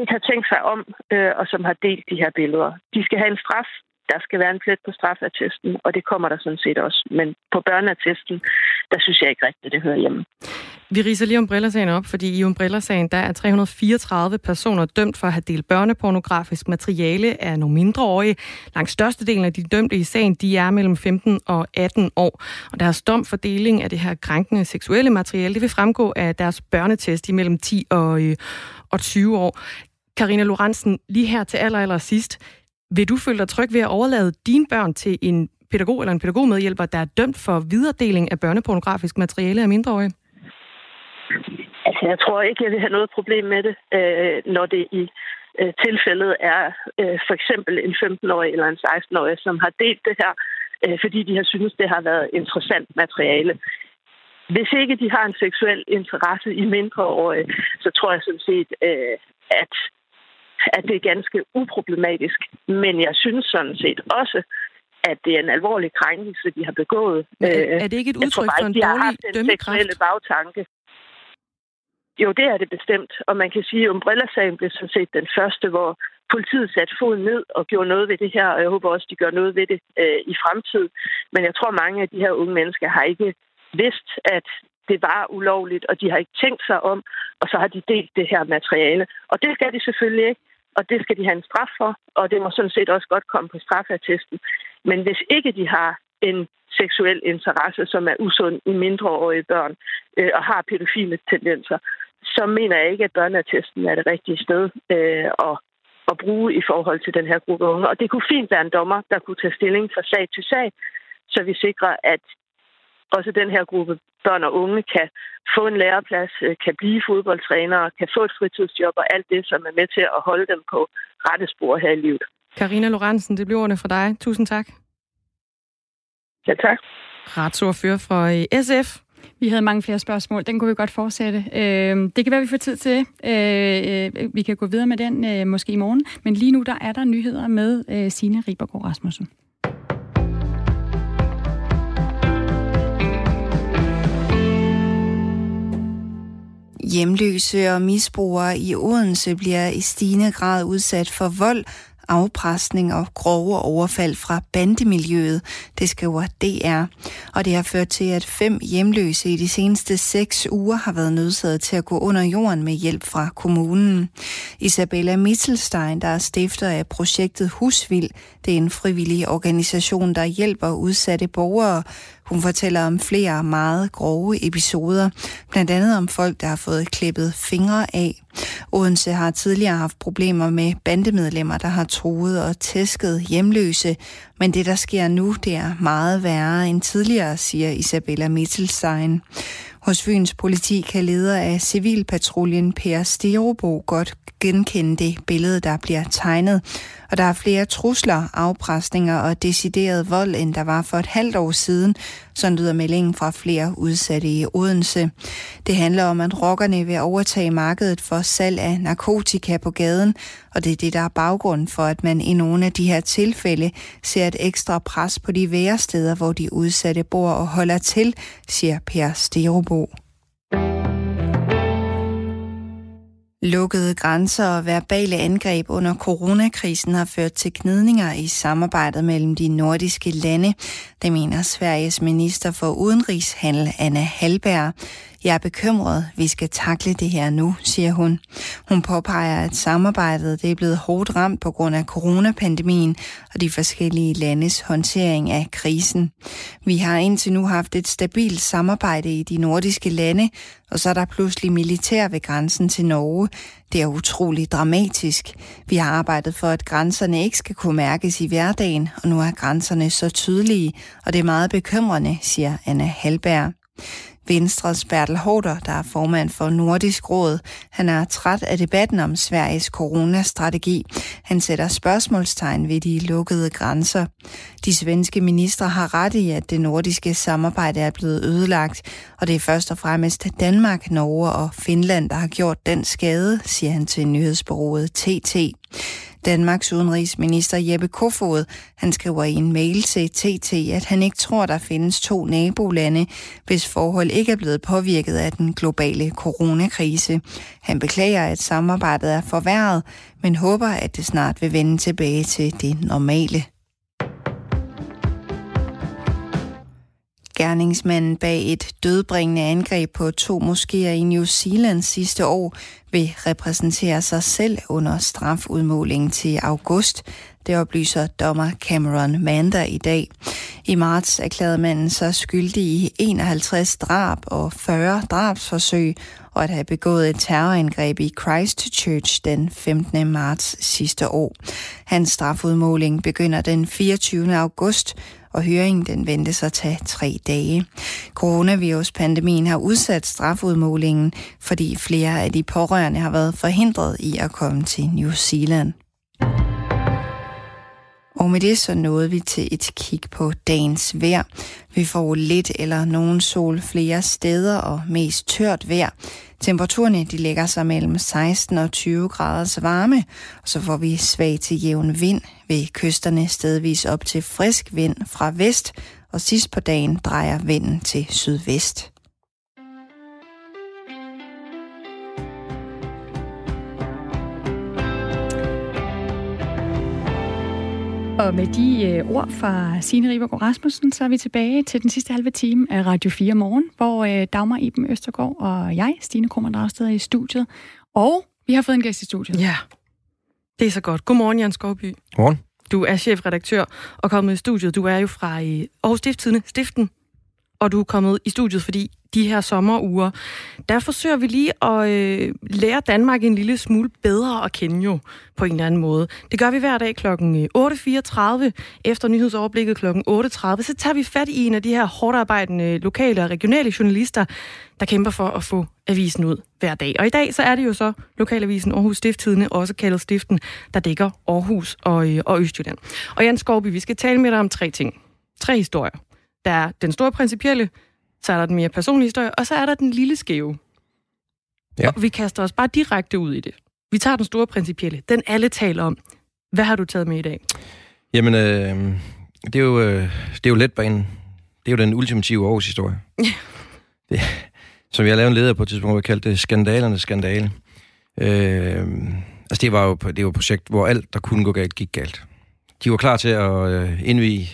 ikke har tænkt sig om, øh, og som har delt de her billeder. De skal have en straf. Der skal være en plet på straffattesten, og det kommer der sådan set også. Men på børneattesten, der synes jeg ikke rigtigt, det hører hjemme. Vi ridser lige Umbrella-sagen op, fordi i Umbrella-sagen, der er tre hundrede og fireogtredive personer dømt for at have delt børnepornografisk materiale af nogle mindreårige. Langt størstedelen af de dømte i sagen, de er mellem femten og atten år. Og deres dom for deling af det her krænkende seksuelle materiale, det vil fremgå af deres børnetest i mellem ti og tyve år. Karina Lorentzen, lige her til aller, aller sidst. Vil du føle dig tryg ved at overlade dine børn til en pædagog eller en pædagogmedhjælper, der er dømt for videredeling af børnepornografisk materiale af mindreårige? Altså, jeg tror ikke, jeg vil have noget problem med det, når det i tilfældet er for eksempel en femten-årig eller en seksten-årig, som har delt det her, fordi de har syntes, det har været interessant materiale. Hvis ikke de har en seksuel interesse i mindreårige, så tror jeg sådan set, at at det er ganske uproblematisk. Men jeg synes sådan set også, at det er en alvorlig krænkelse, de har begået. Er, er det ikke et udtryk bare, for en dårlig dømmekraft? Bagtanke. Jo, det er det bestemt. Og man kan sige, at Umbrella-sagen blev sådan set den første, hvor politiet satte foden ned og gjorde noget ved det her, og jeg håber også, de gør noget ved det øh, i fremtiden. Men jeg tror, mange af de her unge mennesker har ikke vidst, at det var ulovligt, og de har ikke tænkt sig om, og så har de delt det her materiale. Og det skal de selvfølgelig ikke, og det skal de have en straf for, og det må sådan set også godt komme på straffertesten. Men hvis ikke de har en seksuel interesse, som er usund i mindreårige børn øh, og har pædofile tendenser, så mener jeg ikke, at børneattesten er det rigtige sted øh, at, at bruge i forhold til den her gruppe unge. Og det kunne fint være en dommer, der kunne tage stilling fra sag til sag, så vi sikrer, at også den her gruppe børn og unge kan få en læreplads, kan blive fodboldtrænere, kan få et fritidsjob og alt det, som er med til at holde dem på rette spor her i livet. Karina Lorentzen, det bliver ordene fra dig. Tusind tak. Ja, tak. Retsordfører fra S F. Vi havde mange flere spørgsmål. Den kunne vi godt fortsætte. Øh, det kan være, vi får tid til. Øh, vi kan gå videre med den øh, måske i morgen. Men lige nu der er der nyheder med øh, Signe Ribergård Rasmussen. Hjemløse og misbrugere i Odense bliver i stigende grad udsat for vold, afpresning og grove overfald fra bandemiljøet, det skriver D R. Og det har ført til, at fem hjemløse i de seneste seks uger har været nødsaget til at gå under jorden med hjælp fra kommunen. Isabella Mittelstein, der er stifter af projektet Husvild, det er en frivillig organisation, der hjælper udsatte borgere. Hun fortæller om flere meget grove episoder, blandt andet om folk, der har fået klippet fingre af. Odense har tidligere haft problemer med bandemedlemmer, der har truet og tæsket hjemløse. Men det, der sker nu, det er meget værre end tidligere, siger Isabella Mittelstein. Hos Fyns politi kan leder af civilpatruljen Per Sterobo godt genkende det billede, der bliver tegnet. Og der er flere trusler, afpresninger og decideret vold, end der var for et halvt år siden. Sådan lyder meldingen fra flere udsatte i Odense. Det handler om, at rockerne vil overtage markedet for salg af narkotika på gaden. Og det er det, der er baggrunden for, at man i nogle af de her tilfælde ser et ekstra pres på de væresteder, hvor de udsatte bor og holder til, siger Per Sterobo. Lukkede grænser og verbale angreb under coronakrisen har ført til gnidninger i samarbejdet mellem de nordiske lande. Det mener Sveriges minister for udenrigshandel, Anna Hallberg. Jeg er bekymret, vi skal takle det her nu, siger hun. Hun påpeger, at samarbejdet det er blevet hårdt ramt på grund af coronapandemien og de forskellige landes håndtering af krisen. Vi har indtil nu haft et stabilt samarbejde i de nordiske lande, og så er der pludselig militær ved grænsen til Norge. Det er utroligt dramatisk. Vi har arbejdet for, at grænserne ikke skal kunne mærkes i hverdagen, og nu er grænserne så tydelige, og det er meget bekymrende, siger Anna Hallberg. Venstres Bertel Hårder, der er formand for Nordisk Råd, han er træt af debatten om Sveriges coronastrategi. Han sætter spørgsmålstegn ved de lukkede grænser. De svenske ministre har ret i, at det nordiske samarbejde er blevet ødelagt, og det er først og fremmest Danmark, Norge og Finland, der har gjort den skade, siger han til nyhedsbureauet T T. Danmarks udenrigsminister Jeppe Kofod, han skriver i en mail til T T, at han ikke tror, der findes to nabolande, hvis forhold ikke er blevet påvirket af den globale coronakrise. Han beklager, at samarbejdet er forværret, men håber, at det snart vil vende tilbage til det normale. Gerningsmanden bag et dødbringende angreb på to moskéer i New Zealand sidste år vil repræsentere sig selv under strafudmålingen til august. Det oplyser dommer Cameron Mander i dag. I marts erklærede manden sig skyldig i enoghalvtreds drab og fyrre drabsforsøg og at have begået et terrorangreb i Christchurch den femtende marts sidste år. Hans strafudmåling begynder den fireogtyvende august, og høringen den ventes at tage tre dage. Coronaviruspandemien har udsat strafudmålingen, fordi flere af de pårørende har været forhindret i at komme til New Zealand. Og med det så nåede vi til et kig på dagens vejr. Vi får lidt eller nogen sol flere steder og mest tørt vejr. Temperaturerne de lægger sig mellem seksten og tyve graders varme, og så får vi svag til jævn vind ved kysterne stedvis op til frisk vind fra vest, og sidst på dagen drejer vinden til sydvest. Og med de ord fra Signe Ribergård Rasmussen, så er vi tilbage til den sidste halve time af Radio fire Morgen, hvor Dagmar Iben Østergaard og jeg, Stine Krohmand Dragsted, er i studiet. Og vi har fået en gæst i studiet. Ja, det er så godt. Godmorgen, Jens Skovby. Godmorgen. Du er chefredaktør og kommet i studiet. Du er jo fra Aarhus Stiftstidende, Stiften, og du er kommet i studiet, fordi de her sommeruger, der forsøger vi lige at øh, lære Danmark en lille smule bedre at kende jo, på en eller anden måde. Det gør vi hver dag kl. otte fireogtredive, efter nyhedsoverblikket kl. otte tredive, så tager vi fat i en af de her hårdt arbejdende lokale og regionale journalister, der kæmper for at få avisen ud hver dag. Og i dag så er det jo så lokalavisen Aarhus Stiftstidende, også kaldet Stiften, der dækker Aarhus og, øh, og Østjylland. Og Jens Skovby, vi skal tale med dig om tre ting. Tre historier. Der er den store principielle, så er der den mere personlige historie, og så er der den lille skæve. Ja. Og vi kaster os bare direkte ud i det. Vi tager den store principielle, den alle taler om. Hvad har du taget med i dag? Jamen, øh, det er jo, øh, det er jo letbanen. Det er jo den ultimative Aarhus-historie. Ja. Det, som jeg lavede en leder på et tidspunkt, hvor jeg kaldte det skandalernes skandale. Øh, altså, det var jo det var et projekt, hvor alt, der kunne gå galt, gik galt. De var klar til at øh, indvige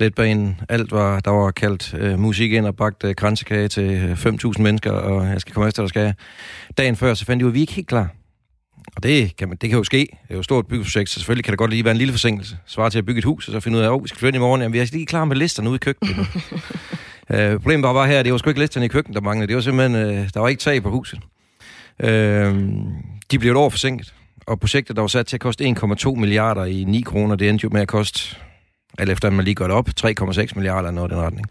letbanen. Alt var, der var kaldt øh, musik ind og bagt øh, kransekage til fem tusind mennesker, og jeg skal komme efter, der skal jeg. Dagen før, så fandt de jo, at vi ikke helt klar. Og det kan, man, det kan jo ske. Det er jo et stort byggeprojekt, så selvfølgelig kan det godt lige være en lille forsinkelse. Svare til at bygge et hus, og så finde ud af, at oh, vi skal flytte i morgen. Jamen, vi er lige klar med listerne ude i køkkenet. øh, problemet bare var her, det var sgu ikke listerne i køkkenet, der manglede. Det var simpelthen, øh, der var ikke tag på huset. Øh, de blev et år forsinket, og projektet, der var sat til at koste en komma to milliarder i ni kroner, det endte jo med at koste, eller efter man lige gør det op, tre komma seks milliarder eller noget i den retning.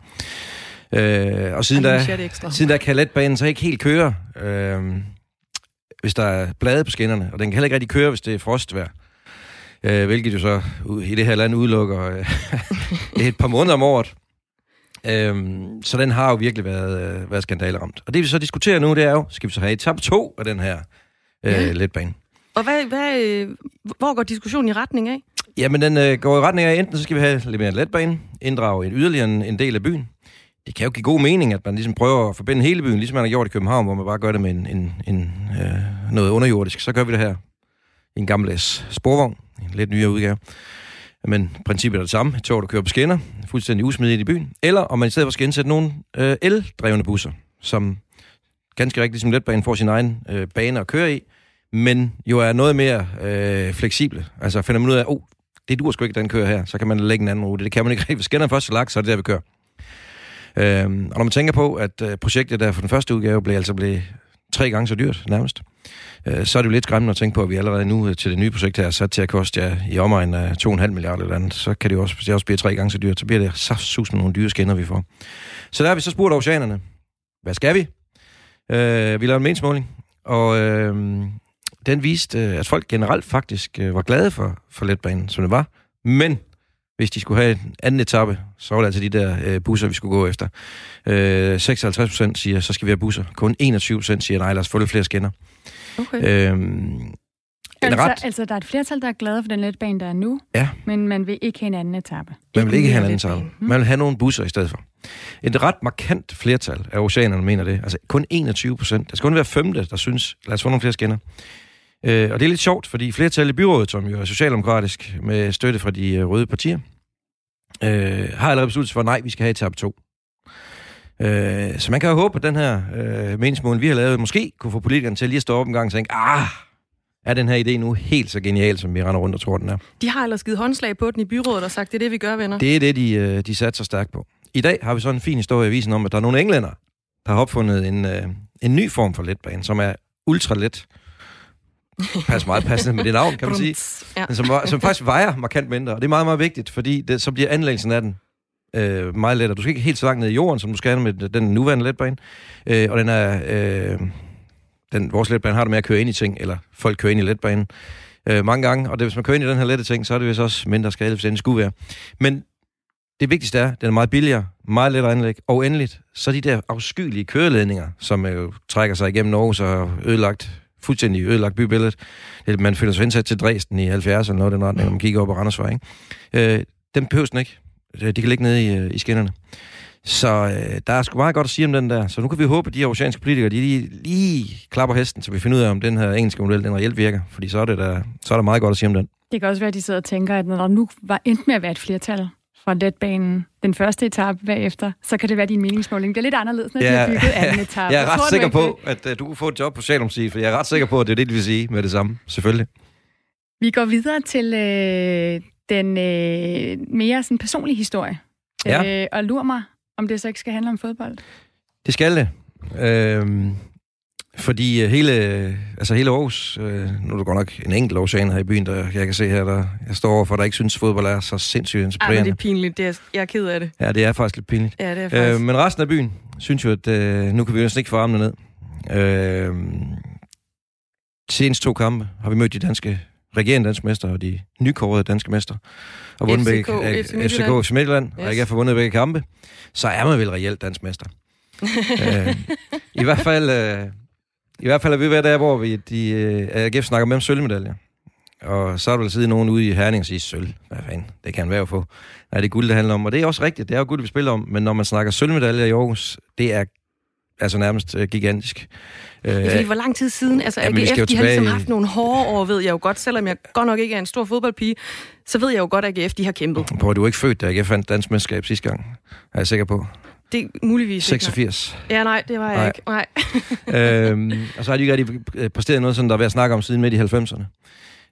Øh, og siden da, siden da kan letbanen så ikke helt køre, øh, hvis der er blade på skinnerne, og den kan heller ikke rigtig køre, hvis det er frostvejr. Øh, hvilket jo så i det her land udelukker øh, et par måneder om året. Øh, så den har jo virkelig været, øh, været skandaleramt. Og det vi så diskuterer nu, det er jo, skal vi så have etape to af den her øh, ja. letbane. Og hvad, hvad, øh, hvor går diskussionen i retning af? Jamen, den øh, går i retning af, enten så skal vi have lidt mere letbane, inddrage en yderligere en, en del af byen. Det kan jo give god mening, at man ligesom prøver at forbinde hele byen, ligesom man har gjort i København, hvor man bare gør det med en, en, en, øh, noget underjordisk. Så gør vi det her i en gammeldags sporvogn, en lidt nyere udgave. Men princippet er det samme. Et tog, der kører på skinner, fuldstændig usmidigt i byen. Eller om man i stedet for skal indsætte nogle øh, eldrevne busser, som ganske rigtigt som letbanen får sin egen øh, bane at køre i, men jo er noget mere øh, fleksible. Altså finder man ud af, oh, det duer sgu ikke, den kører her. Så kan man lægge en anden rute. Det kan man ikke rigtig. Hvis skinnerne først er lagt, så er det der, vi kører. Øhm, og når man tænker på, at øh, projektet der for den første udgave blev altså blev tre gange så dyrt nærmest, øh, så er det jo lidt skræmmende at tænke på, at vi allerede nu til det nye projekt her er sat til at koste ja, i omegn af to komma fem milliarder eller andet. Så kan det jo også, det også blive tre gange så dyrt. Så bliver det så susen nogle dyre skinner, vi får. Så der har vi så spurgt oceanerne. Hvad skal vi? Øh, vi lavede en meningsmåling, og Øh, den viste, at folk generelt faktisk var glade for, for letbanen, som det var. Men hvis de skulle have en anden etape, så var det altså de der busser, vi skulle gå efter. seksoghalvtreds procent siger, så skal vi have busser. Kun enogtyve procent siger, nej, lad os få lidt flere skinner. Okay. Øhm, altså, ret... altså, der er et flertal, der er glade for den letbane, der er nu, ja. Men man vil ikke have en anden etape. Man vil ikke have en anden etape. Hmm. Man vil have nogle busser i stedet for. Et ret markant flertal af oceanerne mener det. Altså kun enogtyve procent. Der skal kun være femte, der synes, lad os få nogle flere skinner. Øh, og det er lidt sjovt, fordi flertallet i byrådet, som jo er socialdemokratisk med støtte fra de øh, røde partier, øh, har allerede besluttet for, nej, vi skal have etape to. Øh, så man kan jo håbe, at den her øh, meningsmåling, vi har lavet, måske kunne få politikerne til lige at stå op en gang og tænke, ah, er den her idé nu helt så genial, som vi render rundt og tror, den er? De har ellers givet håndslag på den i byrådet og sagt, det er det, vi gør, venner. Det er det, de, øh, de satser stærkt på. I dag har vi sådan en fin historie i avisen om, at der er nogle englænder, der har opfundet en, øh, en ny form for letbane, som er ultralet. Pas meget passende med det navn, kan man sige. Ja. Som, som faktisk vejer markant mindre. Og det er meget, meget vigtigt, fordi det, så bliver anlæggelsen af den øh, meget lettere. Du skal ikke helt så langt ned i jorden, som du skal med den nuværende letbane. Øh, og den er, øh, den, vores letbane har det med at køre ind i ting, eller folk kører ind i letbanen øh, mange gange. Og det, hvis man kører ind i den her lette ting, så er det vist også mindre skade, hvis den skulle være. Men det vigtigste er, at den er meget billigere, meget lettere anlæg, og endeligt, så de der afskyelige køreledninger, som øh, trækker sig igennem Norge og ødelagt fuldstændig ødelagt bybilledet. Man føler sig indsat til Dresden i halvfjerdserne eller noget den retning, når man kigger op på Randersvej, ikke? Øh, dem behøves den ikke. De kan ligge nede i, i skinnerne. Så øh, der er sgu meget godt at sige om den der. Så nu kan vi håbe, at de oceanske politikere, de lige, lige klapper hesten, så vi finder ud af, om den her engelske model, den reelt virker. Fordi så er, det der, så er der meget godt at sige om den. Det kan også være, at de sidder og tænker, at når nu var endt med at være et flertal fra letbanen, den første etape bagefter, så kan det være, din meningsmåling bliver lidt anderledes, når ja, de har bygget anden etape. Jeg er ret jeg tror, sikker på, at uh, du kan få et job på Socialdemokratiet, for jeg er ret sikker på, at det er det, de vil sige med det samme, selvfølgelig. Vi går videre til øh, den øh, mere sådan, personlige historie, ja. øh, og lurer mig, om det så ikke skal handle om fodbold. Det skal det. Øh... Fordi hele, altså hele Aarhus, øh, nu er det godt nok en enkelt aarhusianer her i byen, der jeg kan se her, der jeg står overfor, der ikke synes, fodbold er så sindssygt inspirerende. Ej, det er pinligt. Det er, jeg er ked af det. Ja, det er faktisk lidt pinligt. Ja, det er faktisk. Øh, men resten af byen synes jo, at øh, nu kan vi jo næsten ikke få armene ned. Øh, senest to kampe har vi mødt de danske regerende danske mester og de nykårede danske mester. Og vundet F C K, begge, F C K, Midtjylland, og ikke har vundet begge kampe. Så er man vel reelt dansk mester. øh, I hvert fald... Øh, I hvert fald er vi ved der, hvor vi, de, uh, A G F snakker med om sølvmedaljer. Og så er der vel siddet nogen ude i Herning og siger, sølv, hvad fanden, det kan være at få. Nej, det er guld, det handler om, og det er også rigtigt, det er jo guld, vi spiller om, men når man snakker sølvmedaljer i Aarhus, det er altså nærmest uh, gigantisk. Uh, ja, fordi hvor lang tid siden, altså A G F, ja, de har tilbage... ligesom haft nogle hårde år, ved jeg jo godt, selvom jeg godt nok ikke er en stor fodboldpige, så ved jeg jo godt, at A G F, de har kæmpet. Prøv, du er ikke født, da A G F fandt dansk mesterskab sidste gang, er jeg sikker på. Det er muligvis seksogfirs. Ikke, nej. Ja, nej, det var jeg nej. ikke. Nej. øhm, og så har de ikke rigtig præsteret noget, sådan, der er ved at snakke om siden midt i halvfemserne.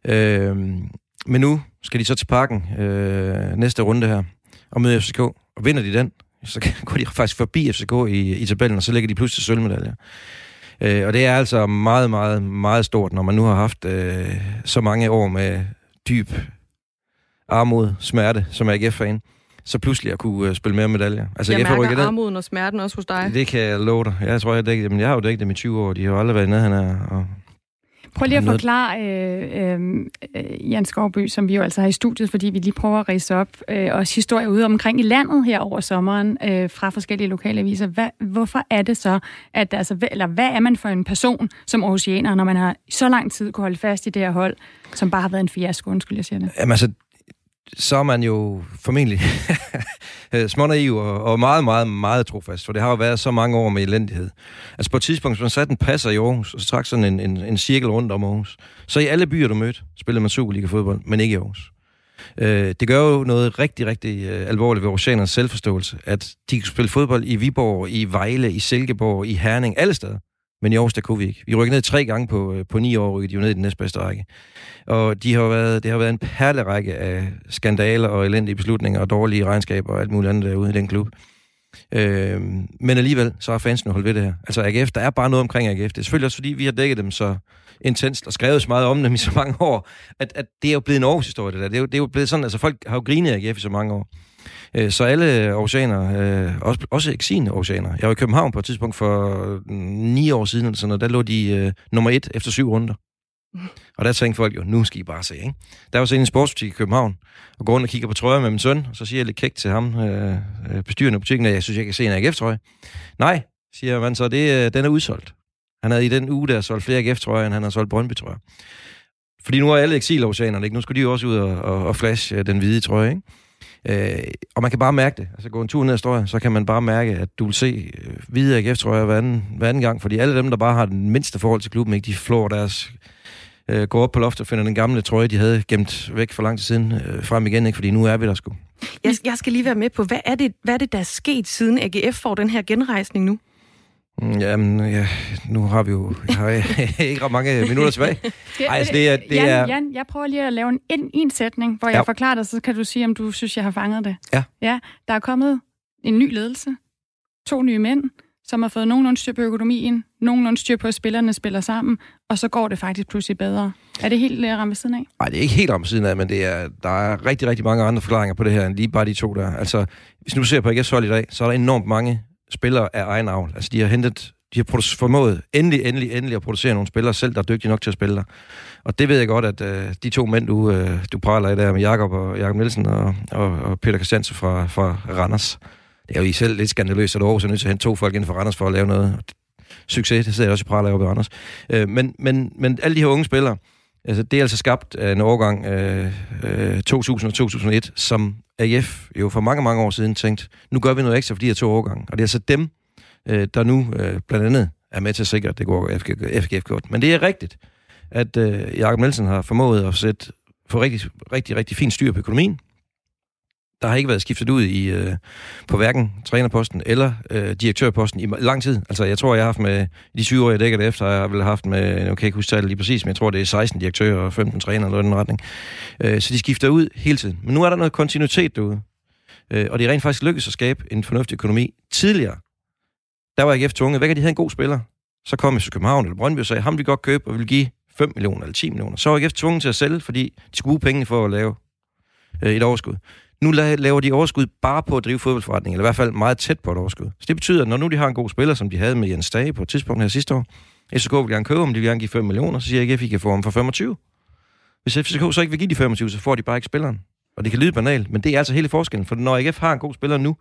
Øhm, men nu skal de så til Parken øh, næste runde her og møde F C K. Og vinder de den, så går de faktisk forbi F C K i, i tabellen, og så lægger de pludselig sølvmedaljer. Øh, og det er altså meget, meget, meget stort, når man nu har haft øh, så mange år med dyb armod, smerte, som A G F-fan. Så pludselig at kunne spille mere medaljer. Altså, jeg, jeg mærker ikke armoden og smerten også hos dig. Det kan jeg love dig. Jeg tror, jeg dækker det. Men jeg har jo dækket det i tyve år. De har jo aldrig været nede, han er. Og... Prøv lige at forklare øh, øh, Jens Skovby, som vi jo altså har i studiet, fordi vi lige prøver at ridse op øh, også historier ude omkring i landet her over sommeren øh, fra forskellige lokale aviser. Hva, hvorfor er det så, at altså, eller hvad er man for en person som aarhusianer, når man har så lang tid kunne holde fast i det her hold, som bare har været en fiasko, undskyld, jeg siger det? Jamen altså, så er man jo formentlig smånaiv og, og meget, meget, meget trofast, for det har jo været så mange år med elendighed. Altså på et tidspunkt, hvis man satte en passer i Aarhus, og så trak sådan en, en, en cirkel rundt om Aarhus, så i alle byer, du mødte, spillede man Superliga-fodbold, men ikke i Aarhus. Øh, det gør jo noget rigtig, rigtig øh, alvorligt ved aarhusianernes selvforståelse, at de kunne spille fodbold i Viborg, i Vejle, i Silkeborg, i Herning, alle steder. Men i Aarhus, der kunne vi ikke. Vi rykkede ned tre gange på, på ni år, rykkede de jo ned i den næstbedste række. Og de har været, det har været en perlerække af skandaler og elendige beslutninger og dårlige regnskaber og alt muligt andet derude i den klub. Øh, men alligevel, så har fansen holdt ved det her. Altså A G F, der er bare noget omkring A G F. Det er selvfølgelig også, fordi vi har dækket dem så intenst og skrevet så meget om dem i så mange år, at, at det er jo blevet en Aarhus-historie, det der. Det er jo, det er jo blevet sådan, altså folk har jo grinet A G F i så mange år. Så alle aarhusianere, også, også eksilende aarhusianere. Jeg var i København på et tidspunkt for ni år siden, eller sådan, og der lå de øh, nummer et efter syv runder. Og der tænkte folk jo, nu skal I bare se, ikke? Der var så en sportsbutik i København, og går rundt og kigger på trøjer med min søn, og så siger jeg lidt kægt til ham, øh, bestyrende af butikken, at jeg synes, jeg kan se en A G F-trøje. Nej, siger man så, det, den er udsolgt. Han havde i den uge der solgt flere A G F-trøjer, end han havde solgt Brøndby-trøjer. Fordi nu er alle eksil-aarhusianerne, ikke? Nu skulle de jo også ud og, og, og flashe den hvide trøje, ikke? Øh, og man kan bare mærke det. Altså gå en tur ned ad strøget, så kan man bare mærke, at du vil se øh, hvide A G F, tror jeg, hver anden, hver anden gang. Fordi alle dem, der bare har den mindste forhold til klubben, ikke, de flår deres... Øh, går op på loftet og finder den gamle trøje, de havde gemt væk for lang tid siden, øh, frem igen, ikke? Fordi nu er vi der sgu. Jeg, jeg skal lige være med på, hvad er det, hvad er det der er sket, siden A G F får den her genrejsning nu? Jamen, ja, nu har vi jo har ikke ret mange minutter tilbage. Ej, altså det er, det Jan, er... Jan, jeg prøver lige at lave en, en, en sætning, hvor ja. jeg forklarer dig, så kan du sige, om du synes, jeg har fanget det. Ja. Ja, der er kommet en ny ledelse, to nye mænd, som har fået nogenlunde styr på økonomien, nogenlunde styr på, at spillerne spiller sammen, og så går det faktisk pludselig bedre. Er det helt ramt ved siden af? Nej, det er ikke helt ramt ved siden af, men det er, der er rigtig, rigtig mange andre forklaringer på det her, end lige bare de to der. Altså, hvis nu ser på A G F's hold i dag, så er der enormt mange spillere af egen avl. Altså, de har hentet, de har produ- formået endelig, endelig, endelig at producere nogle spillere selv, der er dygtige nok til at spille der. Og det ved jeg godt, at øh, de to mænd, du, øh, du praler i der med Jakob og Jakob Nielsen og, og, og Peter Christiansen fra, fra Randers. Det er jo i selv lidt skandaløst, at Aarhus er nødt til at hente to folk inden for Randers for at lave noget succes. Det sidder jeg også i praler oppe i Randers. Øh, men, men, men alle de her unge spillere, altså, det er altså skabt af en årgang øh, øh, to tusind og to tusind og et, som A G F jo for mange, mange år siden tænkte, nu gør vi noget ekstra for de her to årgange. Og det er altså dem, øh, der nu øh, blandt andet er med til at sikre, at det går F G F godt. Men det er rigtigt, at øh, Jakob Nielsen har formået at sætte få rigtig, rigtig, rigtig fint styr på økonomien. Der har ikke været skiftet ud i øh, på hverken trænerposten eller øh, direktørposten i lang tid. Altså, jeg tror, jeg har haft med, de syv år, jeg dækker det efter, jeg har vel haft med, okay, jeg kan ikke huske det lige præcis, men jeg tror, det er seksten direktører og femten trænere eller den retning. Øh, så de skifter ud hele tiden. Men nu er der noget kontinuitet derude. Øh, og det er rent faktisk lykkedes at skabe en fornuftig økonomi. Tidligere, der var A G F tvunget væk, at de havde en god spiller. Så kom F C København eller Brøndby og sagde, ham vi godt købe og ville give fem millioner eller ti millioner. Så var A G F tvunget til at sælge, fordi de skulle bruge pengene for at lave øh, et overskud. Nu laver de overskud bare på at drive fodboldforretning, eller i hvert fald meget tæt på et overskud. Så det betyder, at når nu de har en god spiller, som de havde med Jens Stage på et tidspunkt her sidste år, F C K vil gerne købe ham, de vil gerne give fem millioner, så siger A G F, I kan få ham for femogtyve. Hvis F C K så ikke vil give de femogtyve, så får de bare ikke spilleren. Og det kan lyde banalt, men det er altså hele forskellen, for når A G F har en god spiller nu,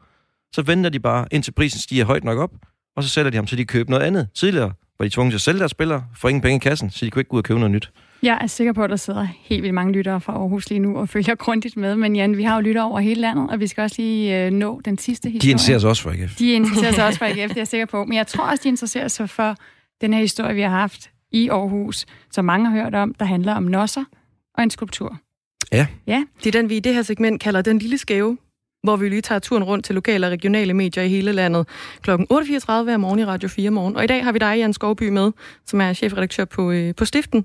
så venter de bare, indtil prisen stiger højt nok op, og så sælger de ham, så de køber noget andet. Tidligere var de tvunget til at sælge deres spillere, for ingen penge i kassen, så de kunne ikke gå ud og købe noget nyt. Jeg er sikker på, at der sidder helt vildt mange lyttere fra Aarhus lige nu og følger grundigt med, men Jan, vi har jo lyttere over hele landet, og vi skal også lige øh, nå den sidste historie. De interesserer sig også for A G F. De interesserer sig også for A G F, det er jeg sikker på. Men jeg tror også, de interesserer sig for den her historie, vi har haft i Aarhus, som mange har hørt om, der handler om nosser og en skulptur. Ja. Ja. Det er den, vi i det her segment kalder den lille skæve, hvor vi lige tager turen rundt til lokale og regionale medier i hele landet klokken otte fireogtredive hver morgen i Radio fire Morgen. Og i dag har vi dig, Jens Skovby, med, som er chefredaktør på, øh, på Stiften.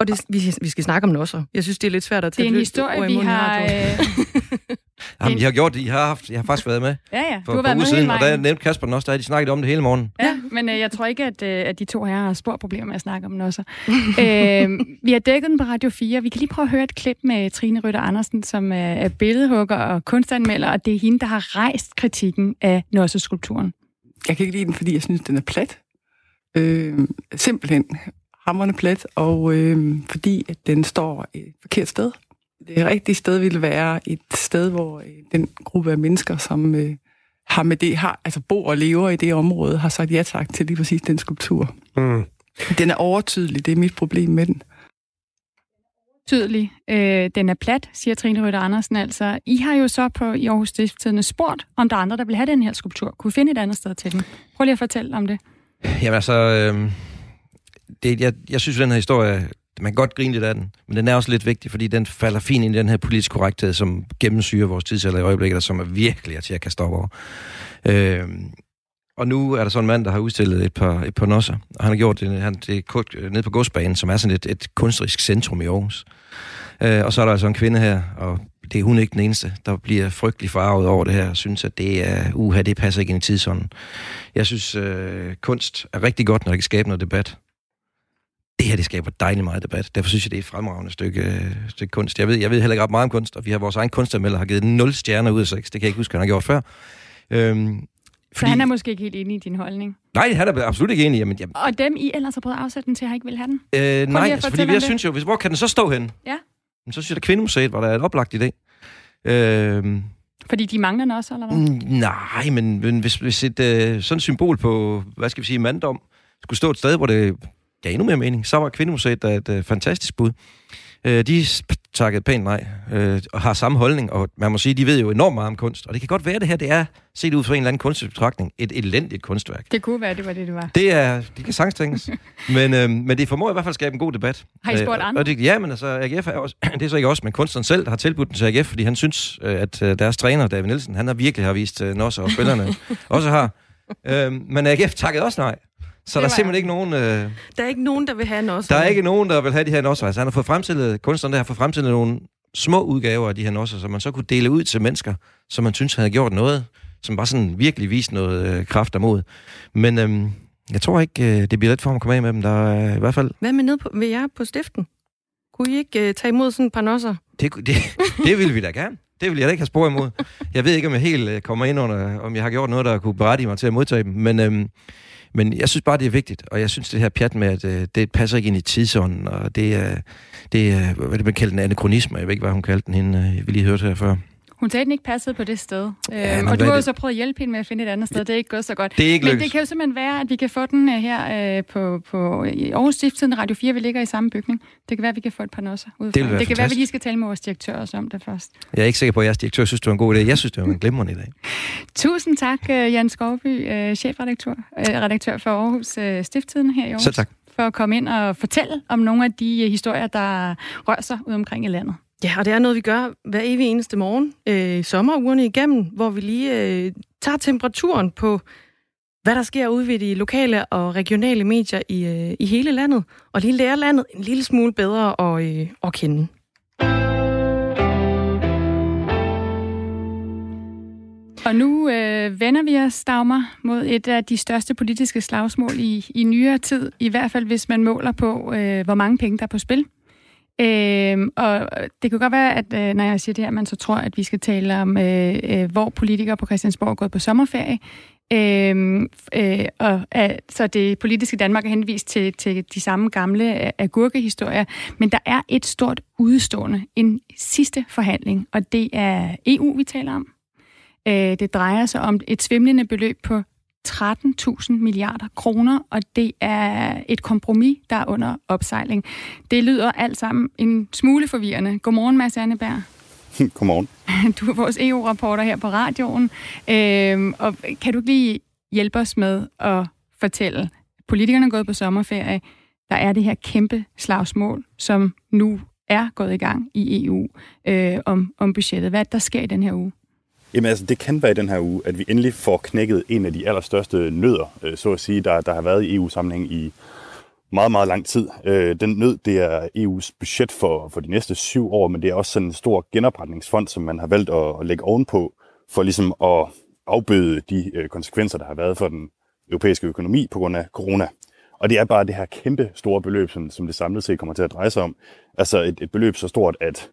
Og det, vi, vi skal snakke om nosser. Jeg synes, det er lidt svært at tage det løst over i munden. Det er en historie, vi har... Jamen, jeg har gjort det. I har haft, jeg har faktisk været med. Ja, ja. Du har været med siden, og der nævnte Kasper den også, der havde de snakket om det hele morgen. Ja, men øh, jeg tror ikke, at, øh, at de to her har spor problemer med at snakke om nosser. øh, vi har dækket den på Radio fire. Vi kan lige prøve at høre et klip med Trine Rytter Andersen, som er billedhugger og kunstanmelder, og det er hende, der har rejst kritikken af nosseskulpturen. Jeg kan ikke lide den, fordi jeg synes, den er plat. Øh, simpelthen. Hammerne plet, og øh, fordi at den står et forkert sted. Det rigtige sted ville være et sted, hvor øh, den gruppe af mennesker, som øh, har med det, har, altså bor og lever i det område, har sagt ja tak til lige præcis den skulptur. Mm. Den er overtydelig, det er mit problem med den. Tydelig. Øh, den er plat, siger Trine Rytter Andersen altså. I har jo så på i Aarhus Stiftstidende spurgt, om der er andre, der vil have den her skulptur. Kunne I finde et andet sted til den? Prøv lige at fortælle om det. Jamen altså... Øh... Det, jeg, jeg synes, den her historie, man kan godt grine lidt af den, men den er også lidt vigtig, fordi den falder fint ind i den her politisk korrekthed, som gennemsyrer vores tidsalder i øjeblikket, og som er virkelig til at kaste op over. Øh, og nu er der sådan en mand, der har udstillet et par, et par nosser, og han har gjort det, han, det nede på Godsbanen, som er sådan et, et kunstnerisk centrum i Aarhus. Øh, og så er der altså en kvinde her, og det er hun ikke den eneste, der bliver frygtelig farvet over det her, og synes, at det er, uha, det passer ikke ind i tidsånden. Jeg synes, øh, kunst er rigtig godt, når det kan skabe noget debat. Det her, det skaber dejligt meget debat. Derfor synes jeg, det er et fremragende stykke, stykke kunst. Jeg ved, jeg ved heller ikke ret meget om kunst, og vi har vores egen kunstanmelder, har givet nul stjerner ud af seks. Det kan jeg ikke huske, han har gjort før. Øhm, så fordi... han er måske ikke helt enig i din holdning? Nej, han er absolut ikke enig. Jamen, jeg... Og dem, I ellers har prøvet at afsætte den til, har ikke vil have den? Øh, nej, altså, fordi jeg synes jo, hvis, hvor kan den så stå henne? Ja. Så synes jeg, at Kvindemuseet var der et oplagt idé. Øh... Fordi de mangler den også, eller hvad? Mm, nej, men, men hvis, hvis et øh, sådan et symbol på, hvad skal vi sige, manddom, skulle stå et sted, hvor det... Ja, endnu mere mening. Så var Kvindemuseet der et øh, fantastisk bud. Øh, de takkede pænt nej, øh, og har samme holdning, og man må sige, de ved jo enormt meget om kunst. Og det kan godt være, det her det er, set ud fra en eller anden kunstbetragtning, et elendigt kunstværk. Det kunne være, det var det, det var. Det er, det kan sagtens men, øh, men det formår i hvert fald at skabe en god debat. Har I spurgt øh, andre? Det, ja, men altså, A G F er også, det er så ikke også, men kunstneren selv har tilbudt den til A G F, fordi han synes, at deres træner, David Nielsen, han har virkelig har vist øh, nosser, og spillerne også har. Øh, men A G F takkede også nej. Så der er simpelthen ikke nogen... Øh... Der er ikke nogen, der vil have nosser. Der er ikke nogen, der vil have de her nosser. Altså, han har fået fremstillet, kunstneren der har fået fremstillet nogle små udgaver af de her nosser, som man så kunne dele ud til mennesker, som man synes havde gjort noget, som bare sådan virkelig viste noget øh, kraft og mod. Men øh, jeg tror ikke, øh, det bliver let for ham at komme af med dem, der er øh, i hvert fald... Hvad med nede på, ved jer på Stiften? Kunne I ikke øh, tage imod sådan et par nosser? Det, det, det ville vi da gerne. Det ville jeg da ikke have spor imod. Jeg ved ikke, om jeg helt øh, kommer ind under, om jeg har gjort noget, der kunne berettige mig til at modtage dem, men... Øh, Men jeg synes bare, det er vigtigt, og jeg synes det her pjat med, at øh, det passer ikke ind i tidsånden, og det er, det er, hvad det man kalder den anachronisme, jeg ved ikke, hvad hun kaldte den hende, vi lige hørte her før. Hun sagde, den ikke passede på det sted, ja, øh, og du har jo så prøvet at hjælpe hende med at finde et andet sted, det er ikke gået så godt. Det er ikke men lykkes. Det kan jo simpelthen være, at vi kan få den her øh, på, på i Aarhus Stiftstidende Radio fire, vi ligger i samme bygning. Det kan være, at vi kan få et par nosser ud fra. Det, det kan være, at vi lige skal tale med vores direktør også om det først. Jeg er ikke sikker på, at jeres direktør synes, det var en god idé. Jeg synes, det var en glimrende i dag. Tusind tak, Jens Skovby, chefredaktør redaktør for Aarhus Stiftstidende her i Aarhus. Så tak. for at komme ind og fortælle om nogle af de historier, der rører sig ud omkring i landet. Ja, og det er noget, vi gør hver evig eneste morgen, øh, sommerugerne igennem, hvor vi lige øh, tager temperaturen på, hvad der sker ude ved de lokale og regionale medier i, øh, i hele landet, og lige lærer landet en lille smule bedre at, øh, at kende. Og nu øh, vender vi os, Dagmar, mod et af de største politiske slagsmål i, i nyere tid, i hvert fald hvis man måler på, øh, hvor mange penge der er på spil. Øh, og det kan godt være, at øh, når jeg siger det her, man så tror, at vi skal tale om, øh, øh, hvor politikere på Christiansborg er gået på sommerferie. Øh, øh, og, øh, så det politiske Danmark er henvist til, til de samme gamle agurkehistorier. Men der er et stort udestående, en sidste forhandling, og det er E U, vi taler om. Det drejer sig om et svimlende beløb på tretten tusind milliarder kroner, og det er et kompromis, der er under opsejling. Det lyder alt sammen en smule forvirrende. Godmorgen, Mads Anneberg. Godmorgen. Du er vores E U-rapporter her på radioen, og kan du lige hjælpe os med at fortælle? Politikerne er gået på sommerferie. Der er det her kæmpe slagsmål, som nu er gået i gang i E U om, om budgettet. Hvad der sker i den her uge? Jamen altså, det kan være i den her uge, at vi endelig får knækket en af de allerstørste nødder, så at sige, der, der har været i E U-sammenhæng i meget, meget lang tid. Den nød, det er E U's budget for, for de næste syv år, men det er også sådan en stor genopretningsfond, som man har valgt at, at lægge ovenpå, for ligesom at afbøde de konsekvenser, der har været for den europæiske økonomi på grund af corona. Og det er bare det her kæmpe store beløb, som, som det samlet set kommer til at dreje sig om. Altså et, et beløb så stort, at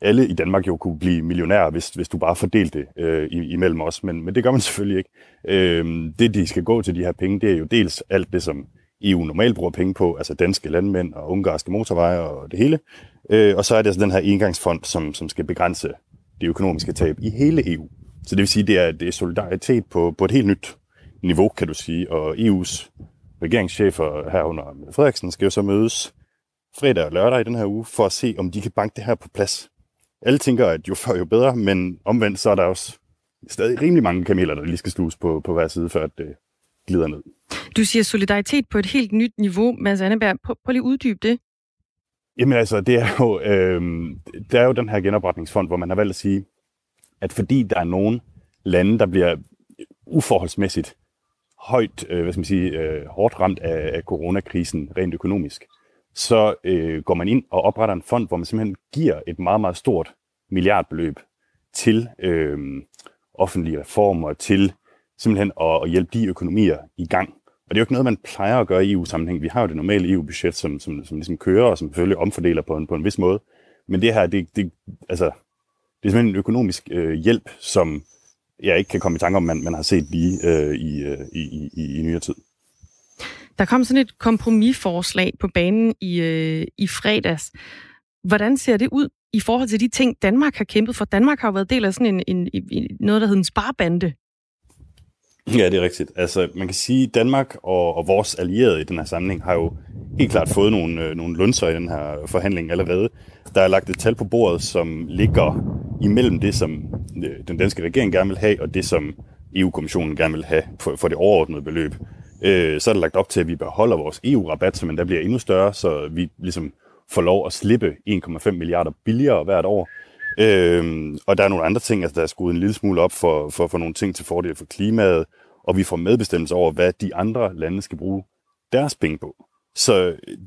alle i Danmark jo kunne blive millionærer, hvis, hvis du bare fordelte det øh, imellem os, men, men det gør man selvfølgelig ikke. Øh, det, de skal gå til de her penge, det er jo dels alt det, som E U normalt bruger penge på, altså danske landmænd og ungarske motorveje og det hele. Øh, og så er det altså den her engangsfond, som, som skal begrænse det økonomiske tab i hele E U. Så det vil sige, det er, det er solidaritet på, på et helt nyt niveau, kan du sige. Og E U's regeringschefer herunder Mette Frederiksen skal jo så mødes fredag og lørdag i den her uge, for at se, om de kan banke det her på plads. Alle tænker, at jo før jo bedre, men omvendt så er der også stadig rimelig mange kameler, der lige skal sluges på, på hver side, før det glider ned. Du siger solidaritet på et helt nyt niveau, Mads Anneberg. Prøv lige at uddybe det. Jamen altså, det er, jo, øh, det er jo den her genopretningsfond, hvor man har valgt at sige, at fordi der er nogle lande, der bliver uforholdsmæssigt højt, øh, hvad skal man sige, øh, hårdt ramt af, af coronakrisen rent økonomisk, så øh, går man ind og opretter en fond, hvor man simpelthen giver et meget, meget stort milliardbeløb til øh, offentlige reformer, til simpelthen at, at hjælpe de økonomier i gang. Og det er jo ikke noget, man plejer at gøre i E U-sammenhæng. Vi har jo det normale E U-budget, som, som, som ligesom kører og som selvfølgelig omfordeler på en, på en vis måde. Men det her, det, det, altså, det er simpelthen en økonomisk øh, hjælp, som jeg ikke kan komme i tanke om, man, man har set lige øh, i, øh, i, i, i, i nyere tid. Der kom sådan et kompromisforslag på banen i, øh, i fredags. Hvordan ser det ud i forhold til de ting, Danmark har kæmpet for? Danmark har jo været del af sådan en, en, en, noget, der hedder en sparebande. Ja, det er rigtigt. Altså, man kan sige, at Danmark og, og vores allierede i den her sammenhæng har jo helt klart fået nogle, øh, nogle lunser i den her forhandling allerede. Der er lagt et tal på bordet, som ligger imellem det, som øh, den danske regering gerne vil have, og det, som E U-kommissionen gerne vil have for, for det overordnede beløb. Så er det lagt op til, at vi beholder vores E U-rabat, som endda bliver endnu større, så vi ligesom får lov at slippe en komma fem milliarder billigere hvert år. Øhm, og der er nogle andre ting, altså der er skudt en lille smule op for, for, for nogle ting til fordel for klimaet, og vi får medbestemmelse over, hvad de andre lande skal bruge deres penge på. Så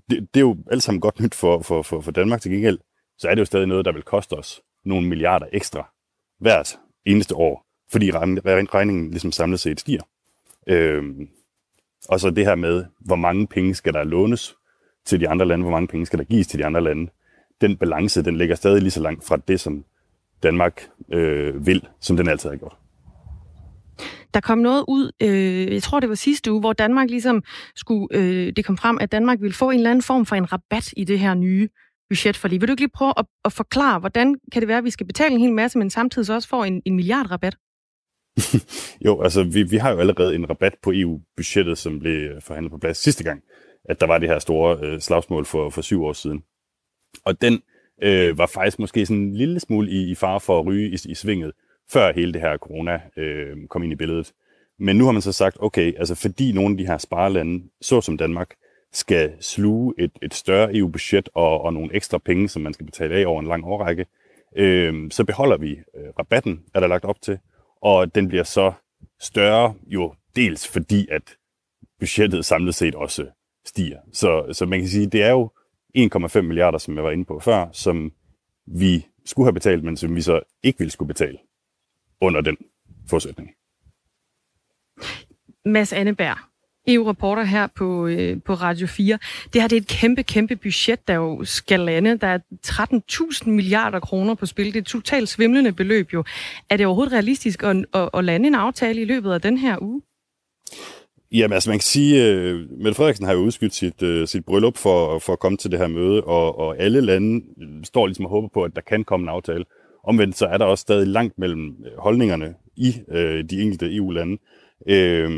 det, det er jo alt sammen godt nyt for, for, for, for Danmark. Til gengæld, så er det jo stadig noget, der vil koste os nogle milliarder ekstra hvert eneste år, fordi regningen ligesom samlet set stiger. Øhm, Og så det her med, hvor mange penge skal der lånes til de andre lande, hvor mange penge skal der gives til de andre lande. Den balance, den ligger stadig lige så langt fra det, som Danmark øh, vil, som den altid har gjort. Der kom noget ud, øh, jeg tror det var sidste uge, hvor Danmark ligesom skulle, øh, det kom frem, at Danmark ville få en eller anden form for en rabat i det her nye budgetforlig. Vil du ikke lige prøve at, at forklare, hvordan kan det være, at vi skal betale en hel masse, men samtidig så også får en, en milliardrabat? Jo, altså vi, vi har jo allerede en rabat på E U-budgettet, som blev forhandlet på plads sidste gang, at der var det her store øh, slagsmål for, for syv år siden. Og den øh, var faktisk måske sådan en lille smule i, i fare for at ryge i, i svinget, før hele det her corona øh, kom ind i billedet. Men nu har man så sagt, okay, altså fordi nogle af de her sparelande, såsom Danmark, skal sluge et, et større E U-budget og, og nogle ekstra penge, som man skal betale af over en lang årrække, øh, så beholder vi øh, rabatten, er der lagt op til, og den bliver så større jo dels fordi, at budgettet samlet set også stiger. Så, så man kan sige, det er jo en komma fem milliarder, som jeg var inde på før, som vi skulle have betalt, men som vi så ikke ville skulle betale under den forudsætning. Mads Anneberg, E U-reporter her på, øh, på Radio fire. Det her det er et kæmpe, kæmpe budget, der jo skal lande. Der er tretten tusind milliarder kroner på spil. Det er et totalt svimlende beløb jo. Er det overhovedet realistisk at, at, at lande en aftale i løbet af den her uge? Jamen altså, man kan sige, øh, Mette Frederiksen har jo udskudt sit, øh, sit bryllup for, for at komme til det her møde, og, og alle lande står ligesom og håber på, at der kan komme en aftale. Omvendt så er der også stadig langt mellem holdningerne i øh, de enkelte E U-lande. Øh,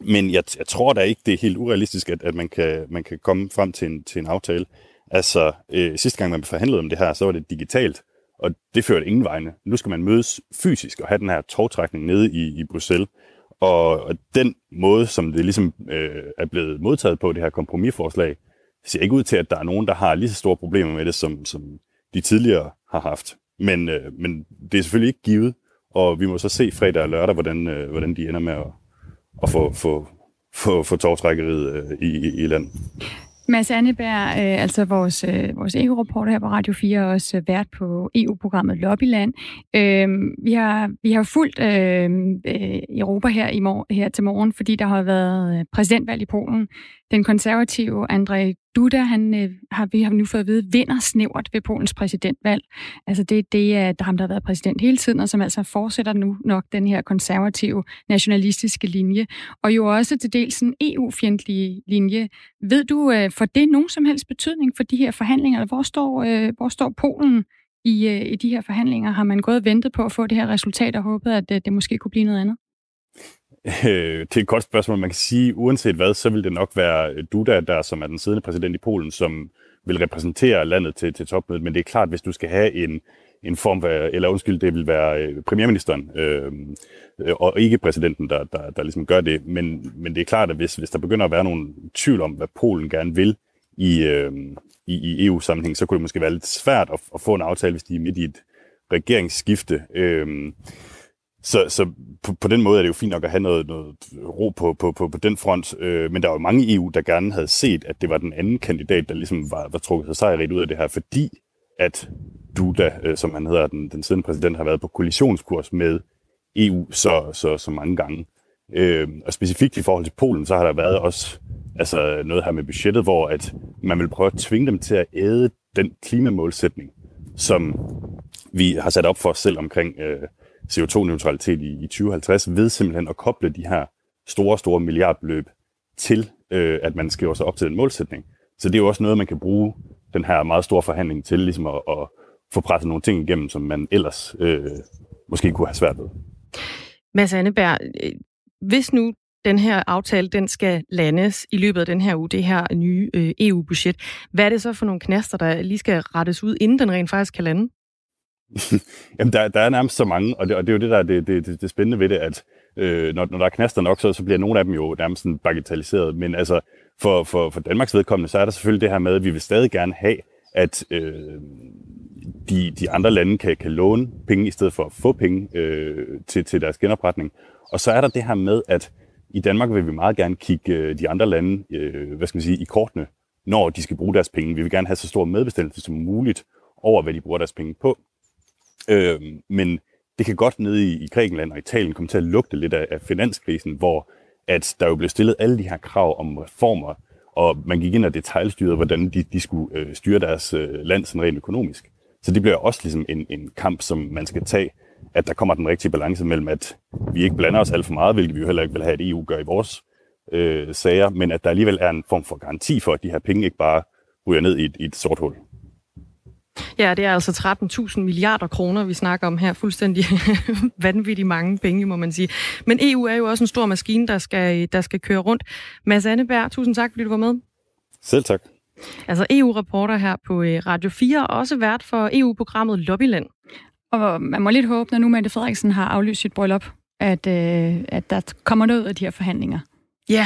men jeg, jeg tror da ikke, det er helt urealistisk, at, at man, kan, man kan komme frem til en, til en aftale. Altså, øh, sidste gang man forhandlede om det her, så var det digitalt, og det førte ingen vegne. Nu skal man mødes fysisk og have den her tovtrækning nede i, i Bruxelles. Og den måde, som det ligesom øh, er blevet modtaget på, det her kompromisforslag, ser ikke ud til, at der er nogen, der har lige så store problemer med det, som, som de tidligere har haft. Men, øh, men det er selvfølgelig ikke givet, og vi må så se fredag og lørdag, hvordan, øh, hvordan de ender med at, at få, få, få, få tovtrækkeriet øh, i, i, i land. Mads Anneberg, øh, altså vores, øh, vores E U-reporter her på Radio fire, også øh, vært på E U-programmet Lobbyland. Øh, vi har vi har fulgt øh, øh, Europa her, i mor- her til morgen, fordi der har været præsidentvalg i Polen. Den konservative Andrzej Duda, han øh, har vi har nu fået at vide, vinder snævert ved Polens præsidentvalg. Altså det, det er ham, der har været præsident hele tiden, og som altså fortsætter nu nok den her konservative, nationalistiske linje. Og jo også til dels en E U-fjendtlige linje. Ved du, øh, får det nogen som helst betydning for de her forhandlinger? Eller hvor står, øh, hvor står Polen i, øh, i de her forhandlinger? Har man gået og ventet på at få det her resultat og håbet, at øh, det måske kunne blive noget andet? Det er et godt spørgsmål. Man kan sige, uanset hvad, så vil det nok være Duda, der som er den siddende præsident i Polen, som vil repræsentere landet til, til topmødet. Men det er klart, hvis du skal have en, en form for, eller undskyld, det vil være premierministeren øh, og ikke præsidenten, der, der, der ligesom gør det. Men, men det er klart, at hvis, hvis der begynder at være nogen tvivl om, hvad Polen gerne vil i, øh, i, i E U-sammenhæng, så kunne det måske være lidt svært at, at få en aftale, hvis de er midt i et regeringsskifte. Øh, Så, så på, på den måde er det jo fint nok at have noget, noget ro på, på, på, på den front, øh, men der var jo mange i E U, der gerne havde set, at det var den anden kandidat, der ligesom var, var trukket sig sejrigt ud af det her, fordi at Duda, øh, som han hedder, den, den siddende præsident, har været på kollisionskurs med E U så, så, så mange gange. Øh, og specifikt i forhold til Polen, så har der været også altså noget her med budgettet, hvor at man vil prøve at tvinge dem til at æde den klimamålsætning, som vi har sat op for os selv omkring øh, C O to-neutralitet i tyve halvtreds, ved simpelthen at koble de her store, store milliardbeløb til, øh, at man skriver sig op til den målsætning. Så det er jo også noget, man kan bruge den her meget store forhandling til, ligesom at, at få presset nogle ting igennem, som man ellers øh, måske kunne have svært ved. Mads Anneberg, hvis nu den her aftale, den skal landes i løbet af den her uge, det her nye øh, E U-budget, hvad er det så for nogle knaster, der lige skal rettes ud, inden den rent faktisk kan lande? Jamen, der, der er nærmest så mange, og det, og det er jo det, der er det, det, det spændende ved det, at øh, når, når der er knaster nok, så, så bliver nogle af dem jo nærmest sådan bagatelliseret. Men altså, for, for, for Danmarks vedkommende, så er der selvfølgelig det her med, at vi vil stadig gerne have, at øh, de, de andre lande kan, kan låne penge, i stedet for at få penge øh, til, til deres genopretning. Og så er der det her med, at i Danmark vil vi meget gerne kigge de andre lande øh, hvad skal man sige, i kortene, når de skal bruge deres penge. Vi vil gerne have så stor medbestemmelse som muligt over, hvad de bruger deres penge på. Øh, men det kan godt nede i, i Grækenland og Italien komme til at lugte lidt af, af finanskrisen, hvor at der jo blev stillet alle de her krav om reformer, og man gik ind og detaljstyrede, hvordan de, de skulle øh, styre deres øh, land sådan rent økonomisk. Så det bliver også ligesom en, en kamp, som man skal tage, at der kommer den rigtige balance mellem, at vi ikke blander os alt for meget, hvilket vi jo heller ikke vil have, at E U gør i vores øh, sager, men at der alligevel er en form for garanti for, at de her penge ikke bare ryger ned i et, i et sort hul. Ja, det er altså tretten tusind milliarder kroner, vi snakker om her. Fuldstændig vanvittigt mange penge, må man sige. Men E U er jo også en stor maskine, der skal, der skal køre rundt. Mads Anneberg, tusind tak, fordi du var med. Selv tak. Altså E U-reporter her på Radio fire, og også vært for E U-programmet Lobbyland. Og man må lidt håbe, når nu Mette Frederiksen har aflyst sit bryllup, at, at der kommer noget ud af de her forhandlinger. Ja,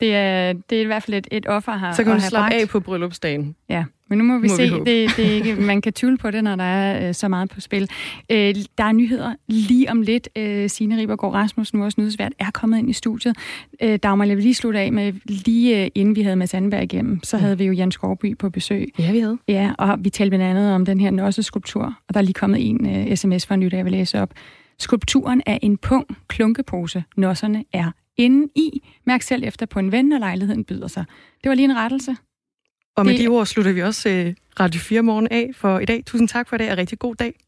Det er, det er i hvert fald et, et offer her. Så kan hun slappe bragt af på bryllupsdagen. Ja, men nu må vi må se. Vi det, det er ikke, man kan tvivle på det, når der er øh, så meget på spil. Øh, der er nyheder lige om lidt. Øh, Signe Ribergård Rasmussen, vores nyhedsvært, er kommet ind i studiet. Øh, Dagmar, jeg vil lige slutte af med, lige øh, inden vi havde Mads Anneberg igennem, så havde vi jo Jens Skovby på besøg. Ja, vi havde. Ja, og vi talte blandt andet om den her nosseskulptur, og der er lige kommet en øh, sms fra en lytter, jeg vil læse op. Skulpturen er en pung klunkepose. Nosserne er inden i. Mærk selv efter på en ven, når lejligheden byder sig. Det var lige en rettelse. Og med det... de ord slutter vi også Radio fire morgen af for i dag. Tusind tak for i dag, og rigtig god dag.